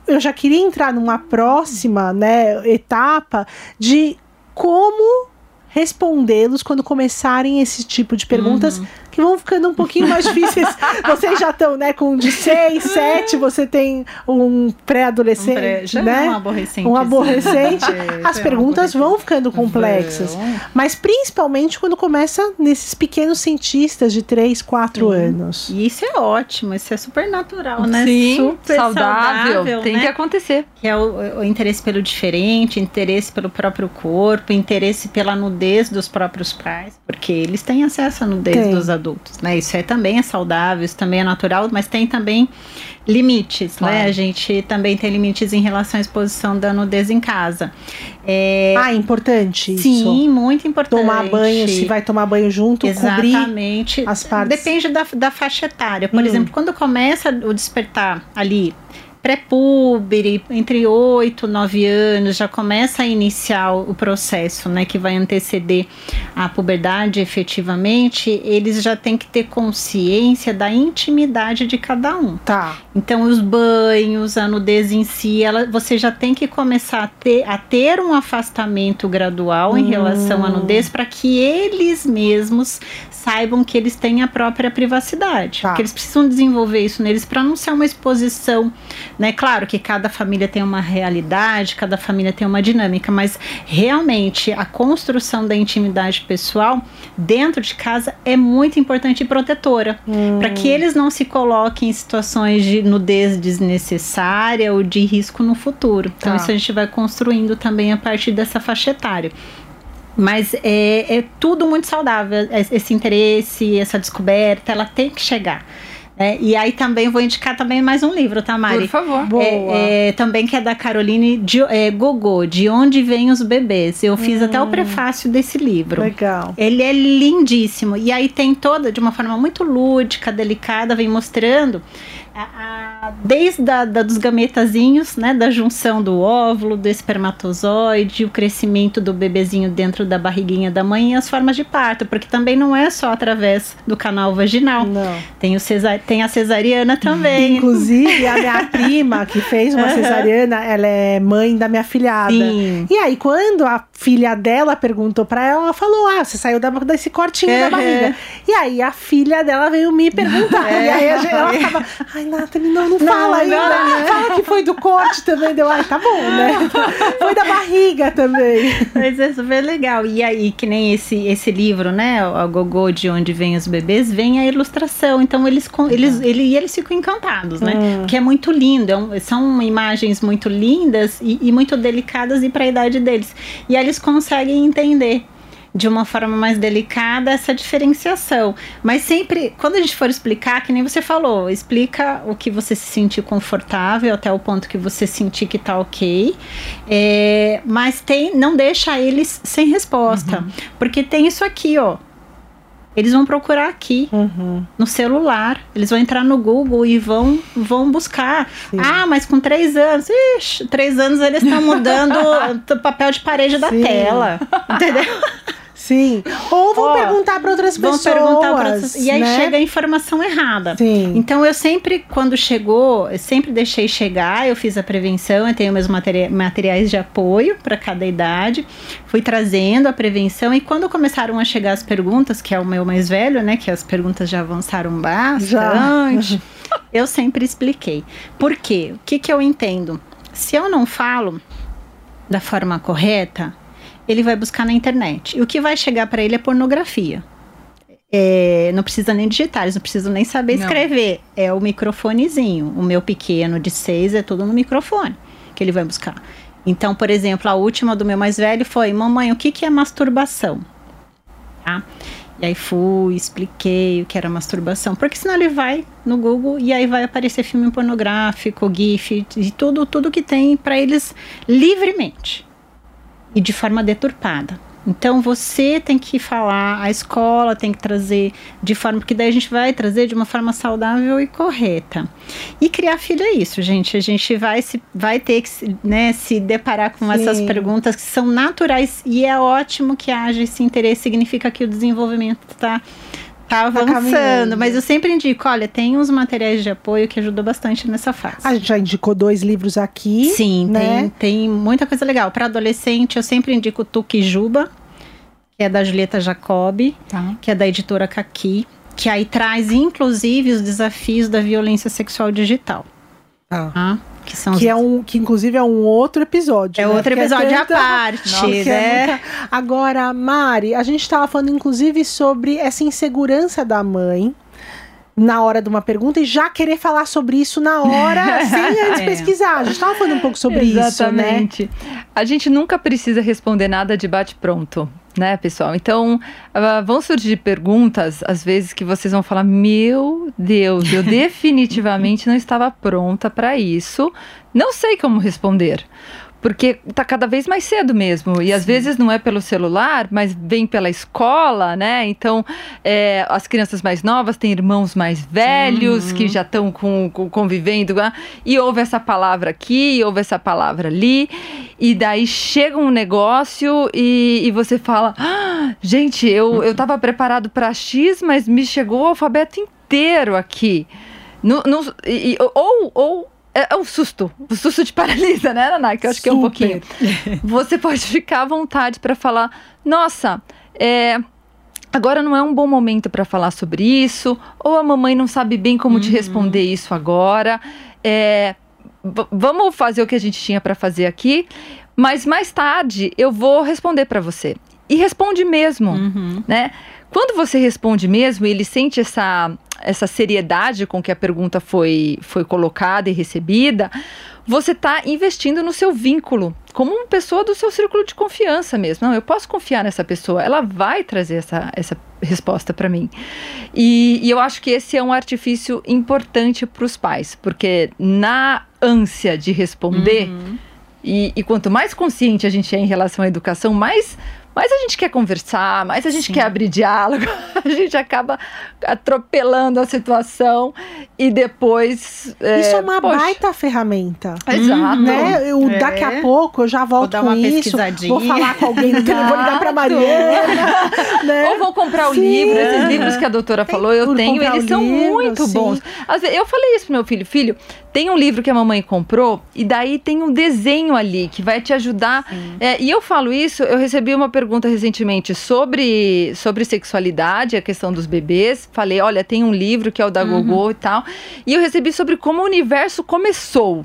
eu já queria entrar numa próxima, né, etapa de como respondê-los quando começarem esse tipo de perguntas, que vão ficando um pouquinho mais difíceis. Vocês já estão, né, com de 6, 7, você tem um pré-adolescente, já né? É um aborrecente. As perguntas vão ficando complexas. Mas principalmente quando começa nesses pequenos cientistas de 3, 4 anos. E isso é ótimo, isso é super natural, né? Sim, super saudável, tem, né, que acontecer. Que é o interesse pelo diferente, interesse pelo próprio corpo, interesse pela nudez dos próprios pais, porque eles têm acesso à nudez dos adultos, né? Isso também é saudável, isso também é natural, mas tem também limites, claro, né? A gente também tem limites em relação à exposição da nudez em casa. É importante isso. Sim, muito importante. Tomar banho, se vai tomar banho junto, exatamente, cobrir as partes. Depende da faixa etária. Por exemplo, quando começa o despertar ali, pré-púbere, entre 8 e 9 anos, já começa a iniciar o processo, né, que vai anteceder a puberdade efetivamente, eles já têm que ter consciência da intimidade de cada um. Tá. Então, os banhos, a nudez em si, você já tem que começar a ter um afastamento gradual em relação à nudez, para que eles mesmos saibam que eles têm a própria privacidade. Tá. Porque eles precisam desenvolver isso neles para não ser uma exposição... Né? Claro que cada família tem uma realidade, cada família tem uma dinâmica, mas realmente a construção da intimidade pessoal dentro de casa é muito importante e protetora, para que eles não se coloquem em situações de nudez desnecessária ou de risco no futuro. Então isso a gente vai construindo também a partir dessa faixa etária. Mas é tudo muito saudável, esse interesse, essa descoberta, ela tem que chegar. E aí também vou indicar também mais um livro, tá, Mari? Por favor. Boa. Também que é da Caroline Gogô, De Onde Vêm os Bebês. Eu fiz até o prefácio desse livro. Legal. Ele é lindíssimo. E aí tem toda, de uma forma muito lúdica, delicada, vem mostrando... desde dos gametazinhos, né, da junção do óvulo, do espermatozoide, o crescimento do bebezinho dentro da barriguinha da mãe e as formas de parto, porque também não é só através do canal vaginal, tem a cesariana também. Inclusive a minha prima que fez uma cesariana, ela é mãe da minha filhada. Sim. E aí quando a filha dela perguntou pra ela, ela falou, você saiu desse cortinho da barriga. E aí a filha dela veio me perguntar, e aí ela tava, Nathalie, não fala ainda. Não, né? Fala que foi do corte também. Ai, tá bom, né? Foi da barriga também. Mas é super legal. E aí, que nem esse livro, né? O Gogô, De Onde Vêm os Bebês, vem a ilustração. Então, eles ficam encantados, né? Porque é muito lindo. São imagens muito lindas e muito delicadas e para a idade deles. E aí, eles conseguem entender. de uma forma mais delicada essa diferenciação. Mas sempre, quando a gente for explicar, que nem você falou, explica o que você se sentir confortável até o ponto que você sentir que tá ok. É, mas não deixa eles sem resposta. Uhum. Porque tem isso aqui, ó. Eles vão procurar aqui, uhum, no celular. Eles vão entrar no Google e vão buscar. Sim. Ah, mas com 3 anos... Ixi, 3 anos eles estão mudando o papel de parede da tela. Entendeu? Sim. Ou vão perguntar para outras pessoas. E aí, né, chega a informação errada. Sim. Então, eu sempre, quando chegou, eu sempre deixei chegar. Eu fiz a prevenção. Eu tenho meus materiais de apoio para cada idade. Fui trazendo a prevenção. E quando começaram a chegar as perguntas, que é o meu mais velho, né? Que as perguntas já avançaram bastante. Já. Eu sempre expliquei. Por quê? O que que eu entendo? Se eu não falo da forma correta, ele vai buscar na internet. E o que vai chegar para ele é pornografia. É, não precisa nem digitar, eles não precisam nem saber escrever. Não. É o microfonezinho. O meu pequeno de 6 é tudo no microfone que ele vai buscar. Então, por exemplo, a última do meu mais velho foi: mamãe, o que é masturbação? Tá? E aí fui, expliquei o que era masturbação. Porque senão ele vai no Google e aí vai aparecer filme pornográfico, GIF, e tudo que tem para eles livremente. E de forma deturpada. Então, você tem que falar, a escola tem que trazer de forma... Porque daí a gente vai trazer de uma forma saudável e correta. E criar filho é isso, gente. A gente vai ter que se deparar com, sim, essas perguntas que são naturais. E é ótimo que haja esse interesse. Significa que o desenvolvimento tá avançando, caminhando. Mas eu sempre indico, olha, tem uns materiais de apoio que ajudou bastante nessa fase. A gente já indicou 2 livros aqui. Sim, né? tem muita coisa legal. Para adolescente, eu sempre indico Tuquijuba, que é da Julieta Jacobi, que é da editora Caqui, que aí traz, inclusive, os desafios da violência sexual digital. Que inclusive é um outro episódio. É, né? Outro episódio à parte. Nossa, né? Agora, Mari, a gente estava falando inclusive sobre essa insegurança da mãe na hora de uma pergunta e já querer falar sobre isso na hora, sem antes pesquisar. A gente estava falando um pouco sobre exatamente isso, né? A gente nunca precisa responder nada de bate-pronto, né, pessoal? Então, vão surgir perguntas, às vezes, que vocês vão falar: meu Deus, eu definitivamente não estava pronta para isso, não sei como responder. Porque tá cada vez mais cedo mesmo. E, sim, às vezes não é pelo celular, mas vem pela escola, né? Então, as crianças mais novas têm irmãos mais velhos, uhum, que já estão convivendo. E ouve essa palavra aqui, e ouve essa palavra ali. E daí chega um negócio e você fala... Ah, gente, eu tava preparado para X, mas me chegou o alfabeto inteiro aqui. É um susto. O susto te paralisa, né, Naná? Que eu acho que é um pouquinho. Você pode ficar à vontade para falar: nossa, agora não é um bom momento para falar sobre isso. Ou a mamãe não sabe bem como, uhum, te responder isso agora. Vamos fazer o que a gente tinha para fazer aqui. Mas mais tarde eu vou responder para você. E responde mesmo, uhum, né? Quando você responde mesmo e ele sente essa seriedade com que a pergunta foi colocada e recebida, você está investindo no seu vínculo, como uma pessoa do seu círculo de confiança mesmo. Não, eu posso confiar nessa pessoa, ela vai trazer essa resposta para mim. E eu acho que esse é um artifício importante para os pais, porque na ânsia de responder, uhum, e quanto mais consciente a gente é em relação à educação, mais a gente quer conversar, mais a gente, sim, quer abrir diálogo, a gente acaba atropelando a situação e depois... Isso é uma baita ferramenta. Exato. Né? Daqui a pouco eu já volto com isso, vou falar com alguém, vou ligar para Mariana. Né? Ou vou comprar o, sim, livro, esses livros que a doutora falou, eu tenho, eles são muito, sim, bons. Às vezes, eu falei isso pro meu filho, tem um livro que a mamãe comprou e daí tem um desenho ali que vai te ajudar. E eu falo isso, eu recebi uma pergunta recentemente sobre sexualidade, a questão dos bebês. Falei, olha, tem um livro que é o da, uhum, Gogô e tal. E eu recebi sobre como o universo começou.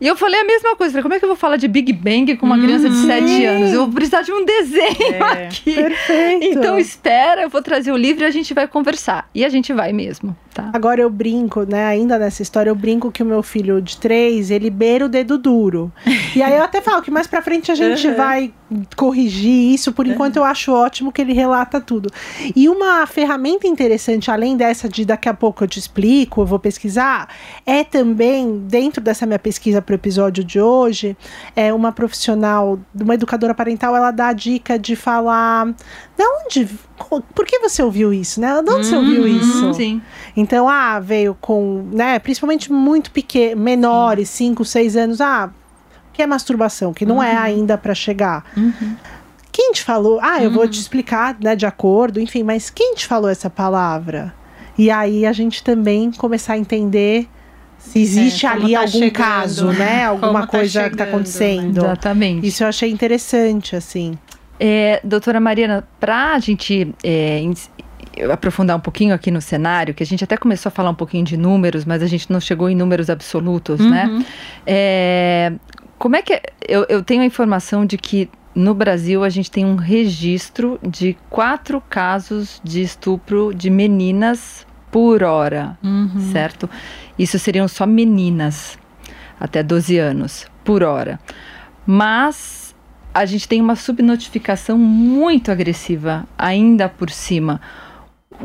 E eu falei a mesma coisa. Falei, como é que eu vou falar de Big Bang com uma criança de 7 anos? Eu vou precisar de um desenho aqui. Perfeito. Então espera, eu vou trazer o livro e a gente vai conversar. E a gente vai mesmo. Tá. Agora eu brinco, né, ainda nessa história, eu brinco que o meu filho de 3, ele beira o dedo duro. E aí eu até falo que mais pra frente a gente vai corrigir isso. Por enquanto eu acho ótimo que ele relata tudo. E uma ferramenta interessante, além dessa de daqui a pouco eu te explico, eu vou pesquisar, é também, dentro dessa minha pesquisa pro episódio de hoje, é uma profissional, uma educadora parental, ela dá a dica de falar... Da onde? Por que você ouviu isso, né? Da onde você ouviu isso? Sim. Então, veio com, né? Principalmente muito pequeno, menores, 5, 6 anos. Que é masturbação, que não é ainda pra chegar. Quem te falou? Eu vou te explicar, né? De acordo, enfim. Mas quem te falou essa palavra? E aí, a gente também começar a entender... Se existe ali tá algum chegando, caso, né? Alguma tá coisa chegando, que tá acontecendo. Né? Exatamente. Isso eu achei interessante, assim. Doutora Mariana, pra gente aprofundar um pouquinho aqui no cenário, que a gente até começou a falar um pouquinho de números, mas a gente não chegou em números absolutos, né? Como é que... Eu tenho a informação de que no Brasil a gente tem um registro de 4 casos de estupro de meninas por hora, certo? Isso seriam só meninas, até 12 anos, por hora. Mas a gente tem uma subnotificação muito agressiva, ainda por cima,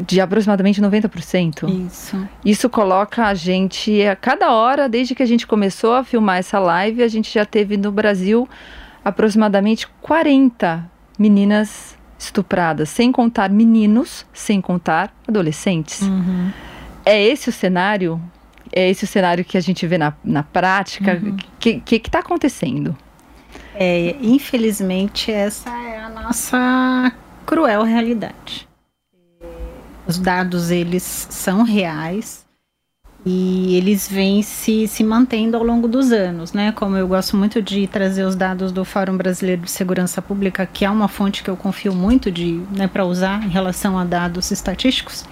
de aproximadamente 90%. Isso coloca a gente, a cada hora, desde que a gente começou a filmar essa live, a gente já teve no Brasil aproximadamente 40 meninas estupradas, sem contar meninos, sem contar adolescentes. É esse o cenário? É esse o cenário que a gente vê na prática? O que está acontecendo? Infelizmente, essa é a nossa cruel realidade. Os dados, eles são reais e eles vêm se mantendo ao longo dos anos, né? Como eu gosto muito de trazer os dados do Fórum Brasileiro de Segurança Pública, que é uma fonte que eu confio muito para usar em relação a dados estatísticos,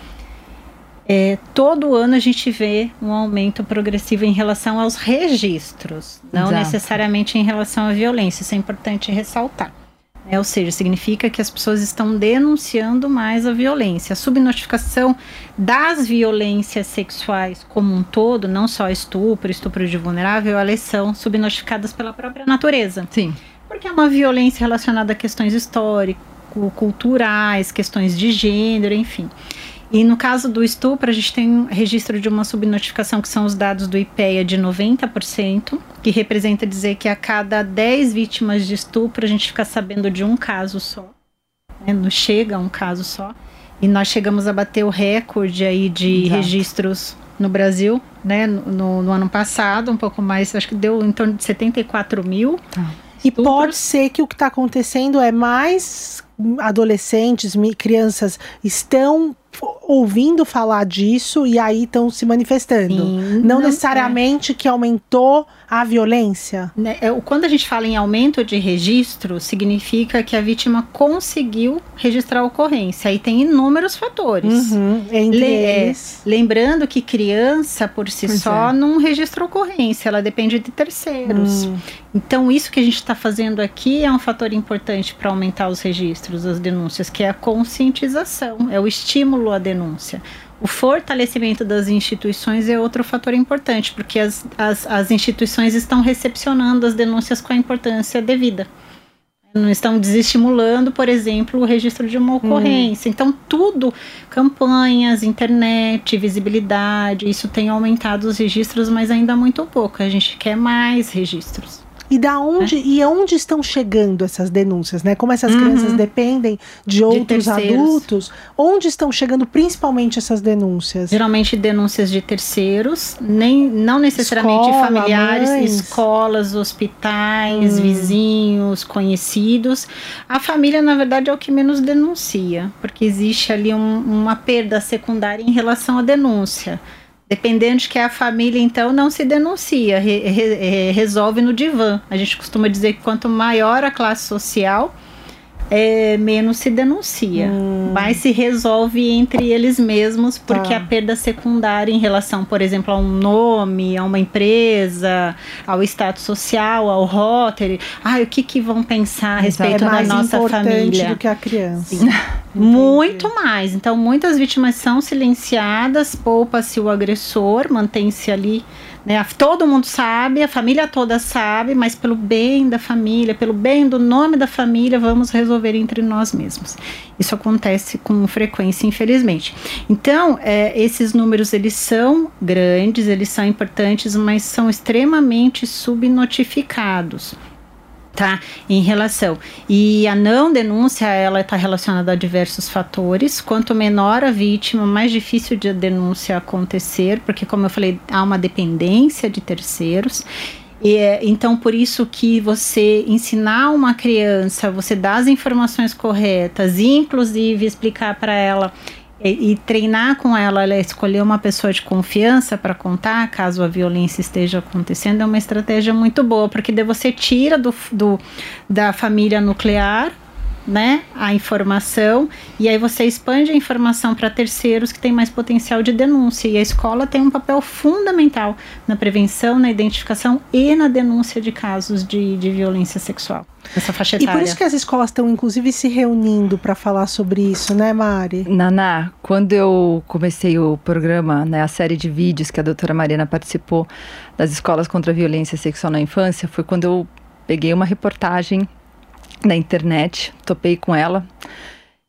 todo ano a gente vê um aumento progressivo em relação aos registros, não necessariamente em relação à violência. Isso é importante ressaltar. Ou seja, significa que as pessoas estão denunciando mais a violência. A subnotificação das violências sexuais como um todo, não só estupro de vulnerável, elas são subnotificadas pela própria natureza. Sim. Porque é uma violência relacionada a questões histórico-culturais, questões de gênero, enfim. E no caso do estupro, a gente tem um registro de uma subnotificação, que são os dados do IPEA, de 90%, que representa dizer que a cada 10 vítimas de estupro, a gente fica sabendo de um caso só, né? Não chega a um caso só. E nós chegamos a bater o recorde aí de registros no Brasil, né? No ano passado, um pouco mais, acho que deu em torno de 74 mil. E pode ser que o que está acontecendo é mais adolescentes, crianças estão ouvindo falar disso e aí estão se manifestando. Sim, não necessariamente que aumentou a violência. Quando a gente fala em aumento de registro, significa que a vítima conseguiu registrar a ocorrência. Aí tem inúmeros fatores. Entre eles. Lembrando que criança, por si só, não registra a ocorrência. Ela depende de terceiros. Então, isso que a gente está fazendo aqui é um fator importante para aumentar os registros, as denúncias, que é a conscientização, é o estímulo à denúncia. O fortalecimento das instituições é outro fator importante, porque as instituições estão recepcionando as denúncias com a importância devida. Não estão desestimulando, por exemplo, o registro de uma ocorrência. Então, tudo, campanhas, internet, visibilidade, isso tem aumentado os registros, mas ainda muito pouco. A gente quer mais registros. E onde estão chegando essas denúncias, né? Como essas crianças dependem de outros adultos, onde estão chegando principalmente essas denúncias? Geralmente denúncias de terceiros, não necessariamente familiares, escolas, hospitais, vizinhos, conhecidos. A família, na verdade, é o que menos denuncia, porque existe ali uma perda secundária em relação à denúncia. Dependendo de que é a família, então, não se denuncia, resolve no divã. A gente costuma dizer que quanto maior a classe social, menos se denuncia. Mas se resolve entre eles mesmos, porque a perda secundária em relação, por exemplo, a um nome, a uma empresa, ao status social, ao roteiro. O que vão pensar a respeito da nossa família? É mais importante do que a criança. Muito mais. Então, muitas vítimas são silenciadas, poupa-se o agressor, mantém-se ali, né? Todo mundo sabe, a família toda sabe, mas pelo bem da família, pelo bem do nome da família, vamos resolver entre nós mesmos. Isso acontece com frequência, infelizmente. Então, esses números, eles são grandes, eles são importantes, mas são extremamente subnotificados. Tá, em relação. E a não denúncia, ela está relacionada a diversos fatores. Quanto menor a vítima, mais difícil de a denúncia acontecer, porque, como eu falei, há uma dependência de terceiros. Então, por isso que você ensinar uma criança, você dar as informações corretas, e inclusive explicar para ela e treinar com ela, ela escolher uma pessoa de confiança para contar caso a violência esteja acontecendo, é uma estratégia muito boa, porque daí você tira da família nuclear, né, a informação, e aí você expande a informação para terceiros que têm mais potencial de denúncia, e a escola tem um papel fundamental na prevenção, na identificação e na denúncia de casos de violência sexual. Essa faixa etária. E por isso que as escolas estão, inclusive, se reunindo para falar sobre isso, né, Mari? Naná, quando eu comecei o programa, né, a série de vídeos que a doutora Mariana participou das escolas contra a violência sexual na infância, foi quando eu peguei uma reportagem na internet, topei com ela,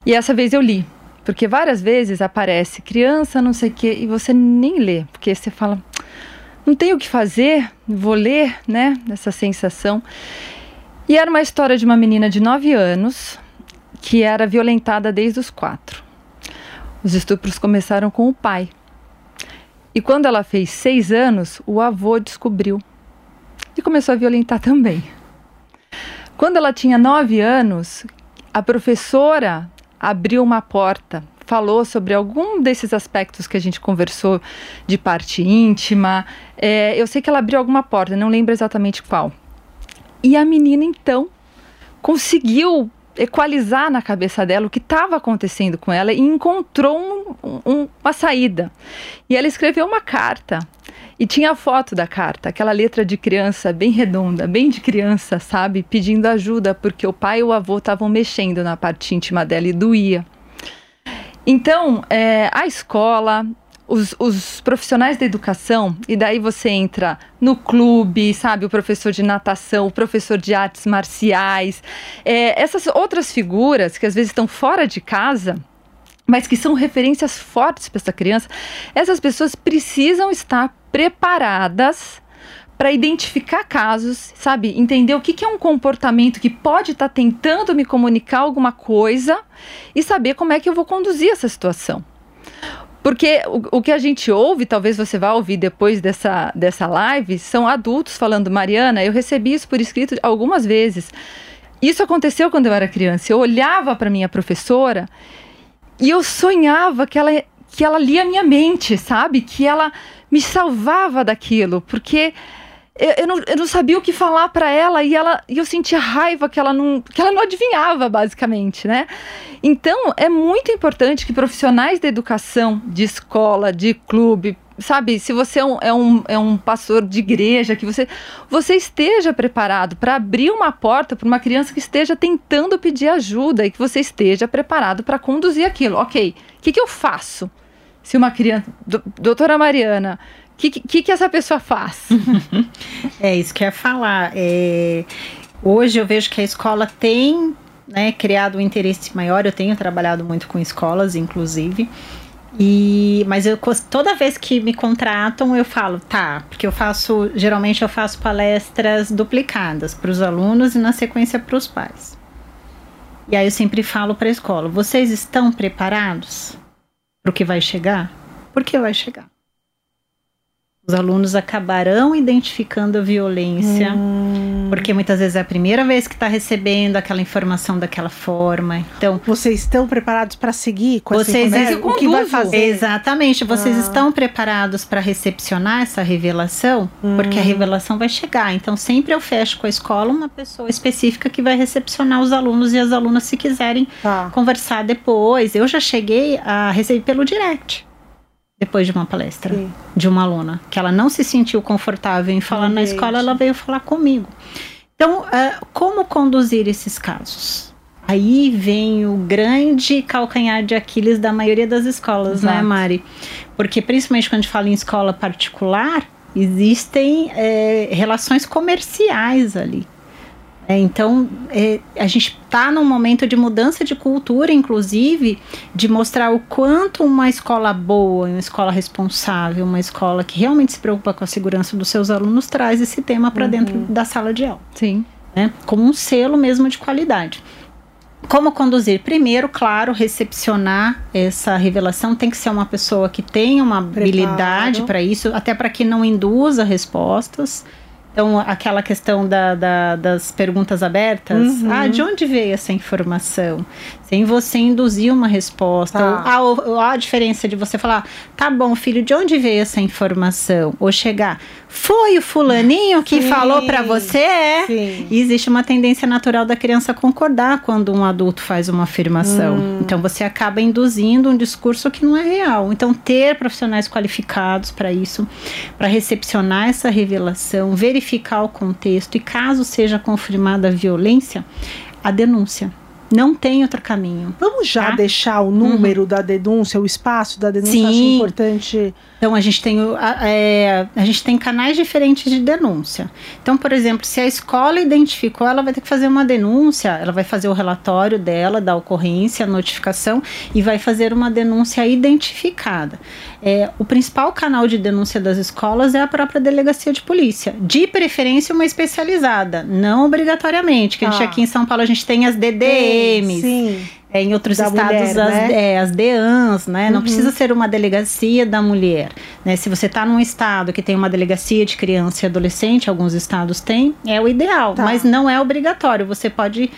e essa vez eu li, porque várias vezes aparece criança, não sei o que, e você nem lê, porque você fala, não tenho o que fazer, vou ler, né, essa sensação. E era uma história de uma menina de 9 anos que era violentada desde os 4. Os estupros começaram com o pai. E quando ela fez 6 anos, o avô descobriu e começou a violentar também. Quando ela tinha 9 anos, a professora abriu uma porta, falou sobre algum desses aspectos que a gente conversou de parte íntima. Eu sei que ela abriu alguma porta, não lembro exatamente qual. E a menina, então, conseguiu equalizar na cabeça dela o que estava acontecendo com ela e encontrou uma saída. E ela escreveu uma carta. E tinha a foto da carta, aquela letra de criança, bem redonda, bem de criança, sabe? Pedindo ajuda, porque o pai e o avô estavam mexendo na parte íntima dela e doía. Então, a escola... Os profissionais da educação, e daí você entra no clube, sabe, o professor de natação, o professor de artes marciais, essas outras figuras que às vezes estão fora de casa, mas que são referências fortes para essa criança, essas pessoas precisam estar preparadas para identificar casos, sabe, entender o que é um comportamento que pode estar tentando me comunicar alguma coisa e saber como é que eu vou conduzir essa situação. Porque o que a gente ouve, talvez você vá ouvir depois dessa live, são adultos falando, Mariana, eu recebi isso por escrito algumas vezes. Isso aconteceu quando eu era criança. Eu olhava para minha professora e eu sonhava que ela lia a minha mente, sabe? Que ela me salvava daquilo, porque eu não sabia o que falar para ela e eu sentia raiva que ela não adivinhava, basicamente, né? Então, é muito importante que profissionais da educação, de escola, de clube, sabe, se você é um pastor de igreja, que você esteja preparado para abrir uma porta para uma criança que esteja tentando pedir ajuda e que você esteja preparado para conduzir aquilo. Ok, o que eu faço? Se uma criança... Doutora Mariana... O que essa pessoa faz? É isso que eu ia falar. Hoje eu vejo que a escola tem, né, criado um interesse maior. Eu tenho trabalhado muito com escolas, inclusive. Mas toda vez que me contratam, eu falo, tá, porque geralmente eu faço palestras duplicadas para os alunos e na sequência para os pais. E aí eu sempre falo para a escola, vocês estão preparados para o que vai chegar? Porque vai chegar. Os alunos acabarão identificando a violência, porque muitas vezes é a primeira vez que está recebendo aquela informação daquela forma. Então, vocês estão preparados para seguir com essa informação? O que vai fazer? Exatamente, vocês estão preparados para recepcionar essa revelação? Porque a revelação vai chegar. Então, sempre eu fecho com a escola uma pessoa específica que vai recepcionar os alunos e as alunas, se quiserem conversar depois. Eu já cheguei a receber pelo direct. Depois de uma palestra, sim, de uma aluna, que ela não se sentiu confortável em falar na escola, ela veio falar comigo. Então, como conduzir esses casos? Aí vem o grande calcanhar de Aquiles da maioria das escolas, exato, né, Mari? Porque principalmente quando a gente fala em escola particular, existem relações comerciais ali. Então, a gente está num momento de mudança de cultura, inclusive, de mostrar o quanto uma escola boa, uma escola responsável, uma escola que realmente se preocupa com a segurança dos seus alunos, traz esse tema para dentro da sala de aula. Sim. Né? Como um selo mesmo de qualidade. Como conduzir? Primeiro, claro, recepcionar essa revelação. Tem que ser uma pessoa que tenha uma habilidade para isso, até para que não induza respostas. Então, aquela questão das perguntas abertas. Uhum. De onde veio essa informação? Sem você induzir uma resposta. Ou a diferença de você falar, tá bom, filho, de onde veio essa informação? Ou chegar, foi o fulaninho que falou pra você? E existe uma tendência natural da criança concordar quando um adulto faz uma afirmação. Então, você acaba induzindo um discurso que não é real. Então, ter profissionais qualificados para isso, para recepcionar essa revelação, verificar o contexto e, caso seja confirmada a violência, a denúncia. Não tem outro caminho. Vamos já deixar o número da denúncia, o espaço da denúncia? Sim. Acho importante. Então, a gente tem canais diferentes de denúncia. Então, por exemplo, se a escola identificou, ela vai ter que fazer uma denúncia, ela vai fazer o relatório dela, da ocorrência, a notificação, e vai fazer uma denúncia identificada. O principal canal de denúncia das escolas é a própria delegacia de polícia. De preferência, uma especializada, não obrigatoriamente, que a gente aqui em São Paulo, a gente tem as DDE. Em outros estados, mulher, as DEANs, né? Não precisa ser uma delegacia da mulher, né? Se você está num estado que tem uma delegacia de criança e adolescente, alguns estados têm, é o ideal, mas não é obrigatório. Você pode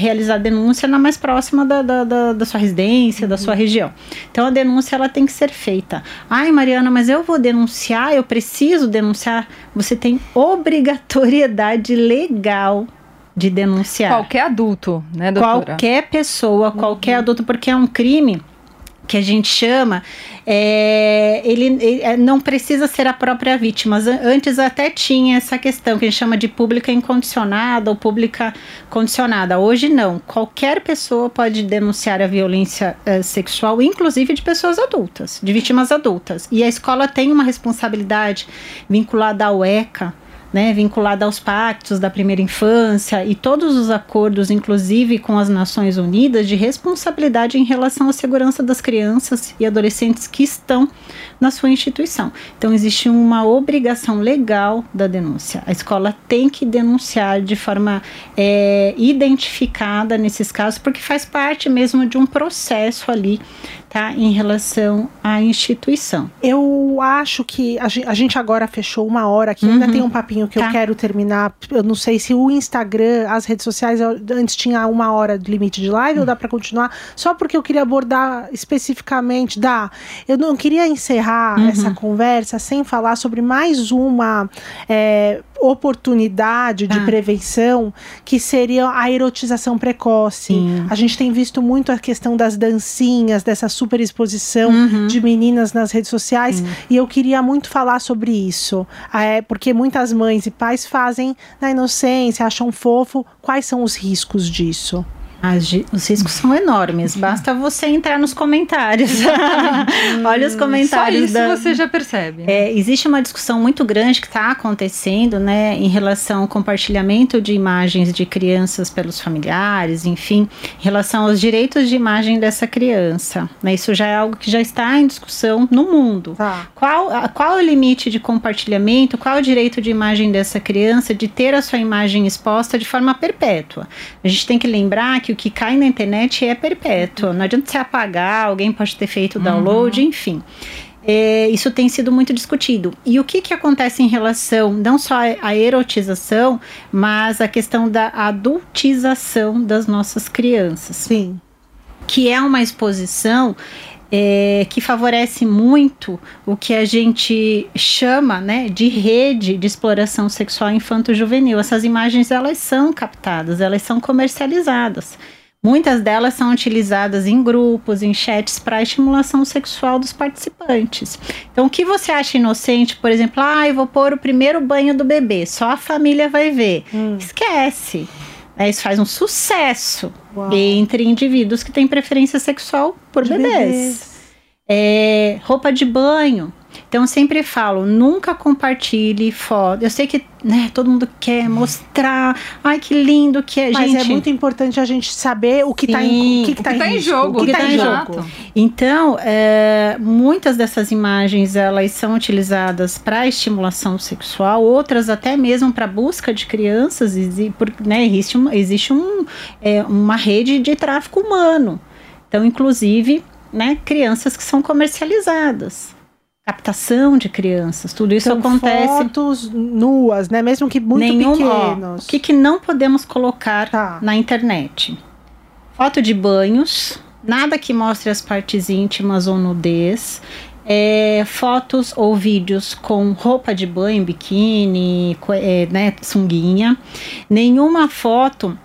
realizar denúncia na mais próxima da sua residência, da sua região. Então, a denúncia, ela tem que ser feita. Ai, Mariana, mas eu vou denunciar, eu preciso denunciar. Você tem obrigatoriedade legal de denunciar. Qualquer adulto, né, doutora? Qualquer pessoa, qualquer adulto, porque é um crime que a gente chama, ele não precisa ser a própria vítima. Antes até tinha essa questão que a gente chama de pública incondicionada ou pública condicionada. Hoje não. Qualquer pessoa pode denunciar a violência sexual, inclusive de pessoas adultas, de vítimas adultas. E a escola tem uma responsabilidade vinculada ao ECA, né, vinculada aos pactos da primeira infância e todos os acordos, inclusive com as Nações Unidas, de responsabilidade em relação à segurança das crianças e adolescentes que estão na sua instituição. Então, existe uma obrigação legal da denúncia. A escola tem que denunciar de forma identificada nesses casos, porque faz parte mesmo de um processo ali, tá, em relação à instituição. Eu acho que a gente agora fechou uma hora aqui, ainda tem um papinho que eu quero terminar. Eu não sei se o Instagram, as redes sociais, antes tinha uma hora de limite de live, ou dá para continuar, só porque eu queria abordar especificamente eu não queria encerrar essa conversa sem falar sobre mais uma oportunidade de prevenção, que seria a erotização precoce. Sim. A gente tem visto muito a questão das dancinhas, dessa super exposição de meninas nas redes sociais, e eu queria muito falar sobre isso, porque muitas mães e pais fazem na inocência, acham fofo. Quais são os riscos disso? Os riscos são enormes. Basta você entrar nos comentários. Olha os comentários. Só isso você já percebe. Existe uma discussão muito grande que está acontecendo, né, em relação ao compartilhamento de imagens de crianças pelos familiares, enfim, em relação aos direitos de imagem dessa criança, né? Isso já é algo que já está em discussão no mundo. Qual o limite de compartilhamento? Qual o direito de imagem dessa criança de ter a sua imagem exposta de forma perpétua? A gente tem que lembrar que o que cai na internet é perpétuo. Não adianta você apagar, alguém pode ter feito o download, enfim. Isso tem sido muito discutido. E o que acontece em relação, não só à erotização, mas à questão da adultização das nossas crianças. Sim. Que é uma exposição que favorece muito o que a gente chama, né, de rede de exploração sexual infanto-juvenil. Essas imagens, elas são captadas, elas são comercializadas. Muitas delas são utilizadas em grupos, em chats, para estimulação sexual dos participantes. Então, o que você acha inocente, por exemplo, eu vou pôr o primeiro banho do bebê, só a família vai ver. Esquece. Isso faz um sucesso. Uau. Entre indivíduos que têm preferência sexual por bebês. Roupa de banho. Então, eu sempre falo, nunca compartilhe foto. Eu sei que, né, todo mundo quer mostrar. Ai, que lindo que é, mas gente. Mas é muito importante a gente saber o que está em jogo. Então, muitas dessas imagens, elas são utilizadas para estimulação sexual. Outras até mesmo para busca de crianças. Né, existe uma rede de tráfico humano. Então, inclusive, né, crianças que são comercializadas. Captação de crianças, tudo isso então, acontece. Fotos nuas, né? Mesmo que muito pequenos. O que não podemos colocar na internet? Foto de banhos, nada que mostre as partes íntimas ou nudez. Fotos ou vídeos com roupa de banho, biquíni, né, sunguinha. Nenhuma foto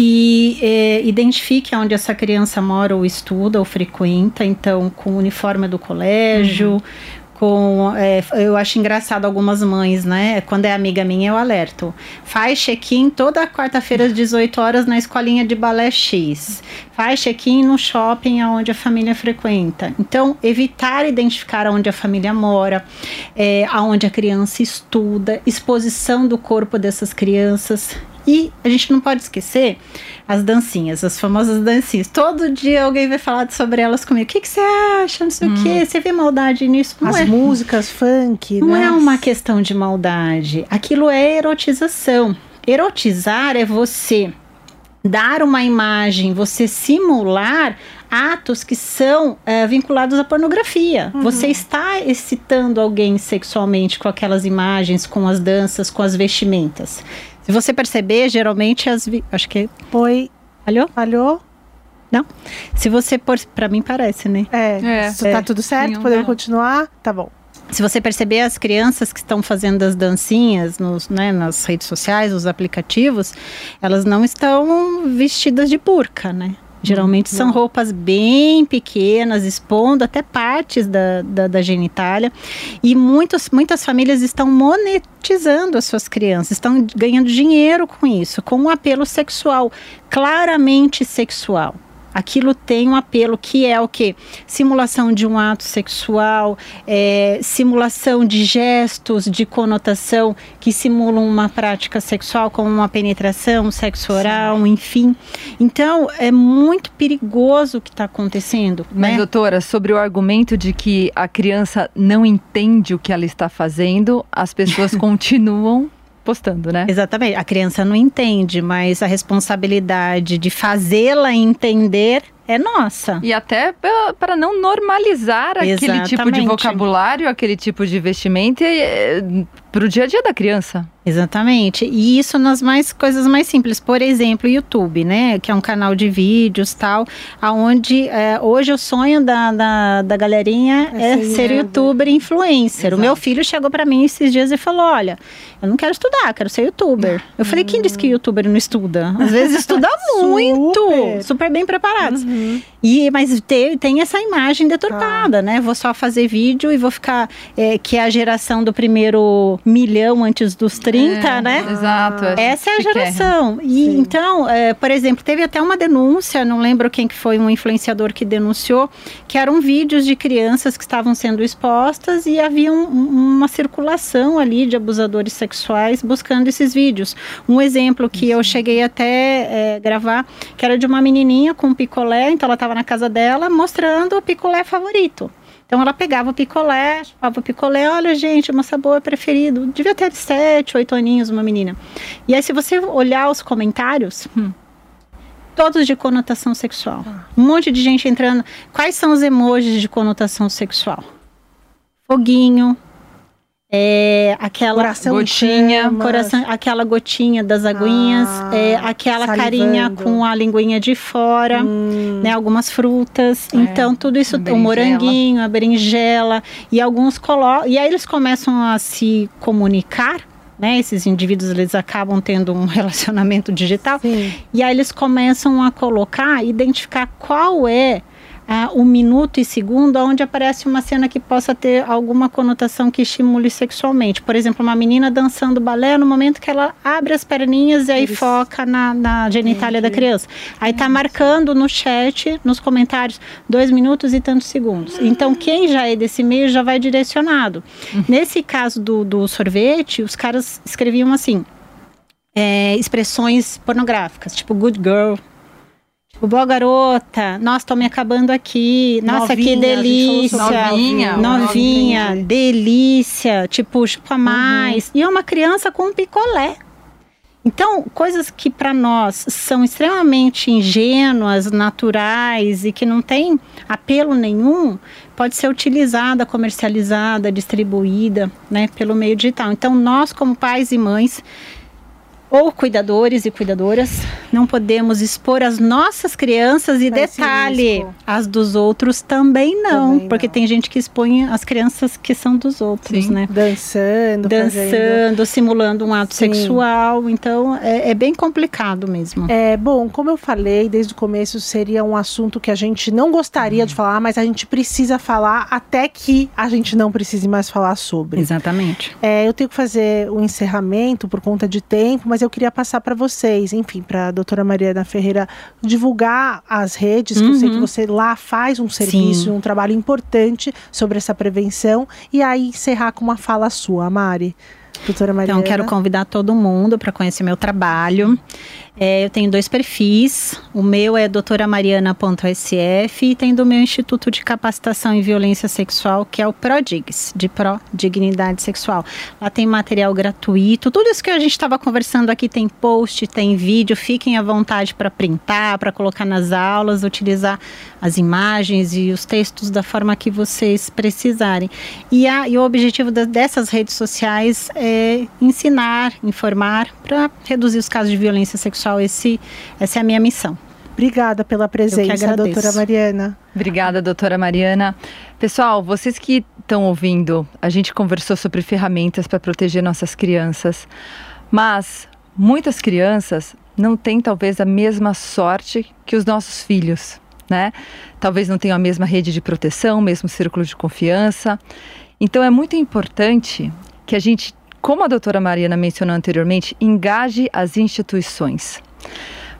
que identifique onde essa criança mora ou estuda ou frequenta, então com o uniforme do colégio, eu acho engraçado algumas mães, né, quando é amiga minha eu alerto, faz check-in toda quarta-feira às 18 horas na escolinha de balé X, faz check-in no shopping onde a família frequenta, então evitar identificar onde a família mora, aonde a criança estuda, exposição do corpo dessas crianças. E a gente não pode esquecer as dancinhas, as famosas dancinhas. Todo dia alguém vai falar sobre elas comigo. O que você acha? Não sei o quê. Você vê maldade nisso? Não as músicas, funk. Não é uma questão de maldade. Aquilo é erotização. Erotizar é você dar uma imagem, você simular atos que são vinculados à pornografia. Você está excitando alguém sexualmente com aquelas imagens, com as danças, com as vestimentas. Se você perceber, geralmente acho que foi. Falhou? Não. Se você pra mim parece, né? Tá tudo certo? Podemos continuar? Tá bom. Se você perceber, as crianças que estão fazendo as dancinhas nas redes sociais, nos aplicativos, elas não estão vestidas de burca, né? Geralmente são roupas bem pequenas, expondo até partes da genitália. E muitas famílias estão monetizando as suas crianças, estão ganhando dinheiro com isso, com um apelo sexual, claramente sexual. Aquilo tem um apelo que é o quê? Simulação de um ato sexual, simulação de gestos de conotação que simulam uma prática sexual, como uma penetração, um sexo oral, enfim. Então, é muito perigoso o que está acontecendo. Mas, doutora, sobre o argumento de que a criança não entende o que ela está fazendo, as pessoas continuam postando, né? Exatamente. A criança não entende, mas a responsabilidade de fazê-la entender é nossa. E até para não normalizar aquele tipo de vocabulário, aquele tipo de vestimenta para o dia a dia da criança. Exatamente. E isso nas coisas mais simples. Por exemplo, o YouTube, né? Que é um canal de vídeos e tal, onde hoje o sonho da galerinha ser youtuber e influencer. Exato. O meu filho chegou para mim esses dias e falou, olha, eu não quero estudar, quero ser youtuber. Eu falei, quem disse que youtuber não estuda? Às vezes estuda muito, super bem preparados. Mas tem essa imagem deturpada, né? Vou só fazer vídeo e vou ficar, que é a geração do primeiro milhão antes dos 30. Né? Exato. Essa é a geração. E, então, por exemplo, teve até uma denúncia, não lembro quem que foi, um influenciador que denunciou, que eram vídeos de crianças que estavam sendo expostas e havia uma circulação ali de abusadores sexuais buscando esses vídeos. Um exemplo que eu cheguei até gravar, que era de uma menininha com um picolé, então ela estava na casa dela mostrando o picolé favorito. Então, ela pegava o picolé, chupava o picolé. Olha, gente, o meu sabor preferido. Devia ter 7, 8 aninhos, uma menina. E aí, se você olhar os comentários, todos de conotação sexual. Um monte de gente entrando. Quais são os emojis de conotação sexual? Foguinho. Aquela gotinha das aguinhas, aquela salivando, carinha com a linguinha de fora, né, algumas frutas, então tudo isso, o moranguinho, a berinjela, e alguns e aí eles começam a se comunicar, né, esses indivíduos, eles acabam tendo um relacionamento digital. Sim. E aí eles começam a identificar qual é um minuto e segundo, onde aparece uma cena que possa ter alguma conotação que estimule sexualmente. Por exemplo, uma menina dançando balé no momento que ela abre as perninhas e aí foca na genitália da criança. Aí tá marcando no chat, nos comentários, 2 minutos e tantos segundos. Então, quem já é desse meio já vai direcionado. Nesse caso do sorvete, os caras escreviam assim, expressões pornográficas, tipo good girl, tipo, boa garota, nossa, tô me acabando aqui, nossa, novinha, que delícia, novinha, delícia, tipo, chupa mais. E é uma criança com um picolé. Então, coisas que para nós são extremamente ingênuas, naturais e que não tem apelo nenhum, pode ser utilizada, comercializada, distribuída, né, pelo meio digital. Então, nós como pais e mães, ou cuidadores e cuidadoras, não podemos expor as nossas crianças e, detalhe, as dos outros também não. Porque tem gente que expõe as crianças que são dos outros, né? Dançando, simulando um ato sexual. Então, é bem complicado mesmo. Bom, como eu falei desde o começo, seria um assunto que a gente não gostaria de falar, mas a gente precisa falar até que a gente não precise mais falar sobre. Exatamente. Eu tenho que fazer o encerramento por conta de tempo, mas eu queria passar para vocês, enfim, para a doutora Mariana Ferreira divulgar as redes, que eu sei que você lá faz um serviço, um trabalho importante sobre essa prevenção, e aí encerrar com uma fala sua, Mari. Doutora Mariana. Então, quero convidar todo mundo para conhecer meu trabalho. Eu tenho 2 perfis, o meu é doutoramariana.sf e tem do meu Instituto de Capacitação em Violência Sexual, que é o PRODIGS, de Pró Dignidade Sexual. Lá tem material gratuito, tudo isso que a gente estava conversando aqui tem post, tem vídeo, fiquem à vontade para printar, para colocar nas aulas, utilizar as imagens e os textos da forma que vocês precisarem. E o objetivo dessas redes sociais é ensinar, informar, para reduzir os casos de violência sexual. Essa é a minha missão. Obrigada pela presença, doutora Mariana. Obrigada, doutora Mariana. Pessoal, vocês que estão ouvindo, a gente conversou sobre ferramentas para proteger nossas crianças, mas muitas crianças não têm talvez a mesma sorte que os nossos filhos, né? Talvez não tenham a mesma rede de proteção, o mesmo círculo de confiança. Então é muito importante que a gente, como a doutora Mariana mencionou anteriormente, engaje as instituições.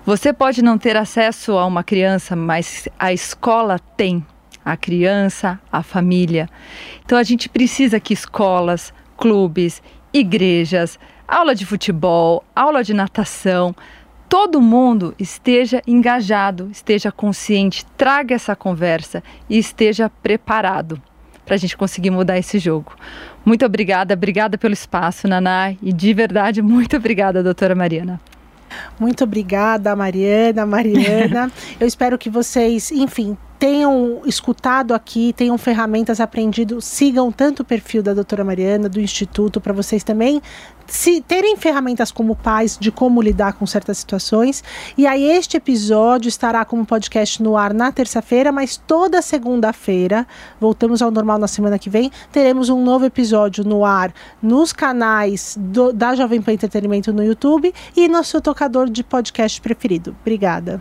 Você pode não ter acesso a uma criança, mas a escola tem. A criança, a família. Então a gente precisa que escolas, clubes, igrejas, aula de futebol, aula de natação, todo mundo esteja engajado, esteja consciente, traga essa conversa e esteja preparado para a gente conseguir mudar esse jogo. Muito obrigada pelo espaço, Naná, e de verdade, muito obrigada, doutora Mariana. Muito obrigada, Mariana. Eu espero que vocês, enfim, tenham escutado aqui, tenham ferramentas, aprendido, sigam tanto o perfil da doutora Mariana, do Instituto, para vocês também se terem ferramentas como pais de como lidar com certas situações. E aí este episódio estará como podcast no ar na terça-feira, mas toda segunda-feira, voltamos ao normal na semana que vem, teremos um novo episódio no ar nos canais da Jovem Pan Entretenimento no YouTube e no seu tocador de podcast preferido. Obrigada.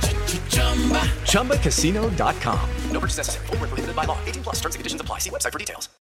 ChumbaCasino.com. No purchase necessary. Void where prohibited by law. 18+ terms and conditions apply. See website for details.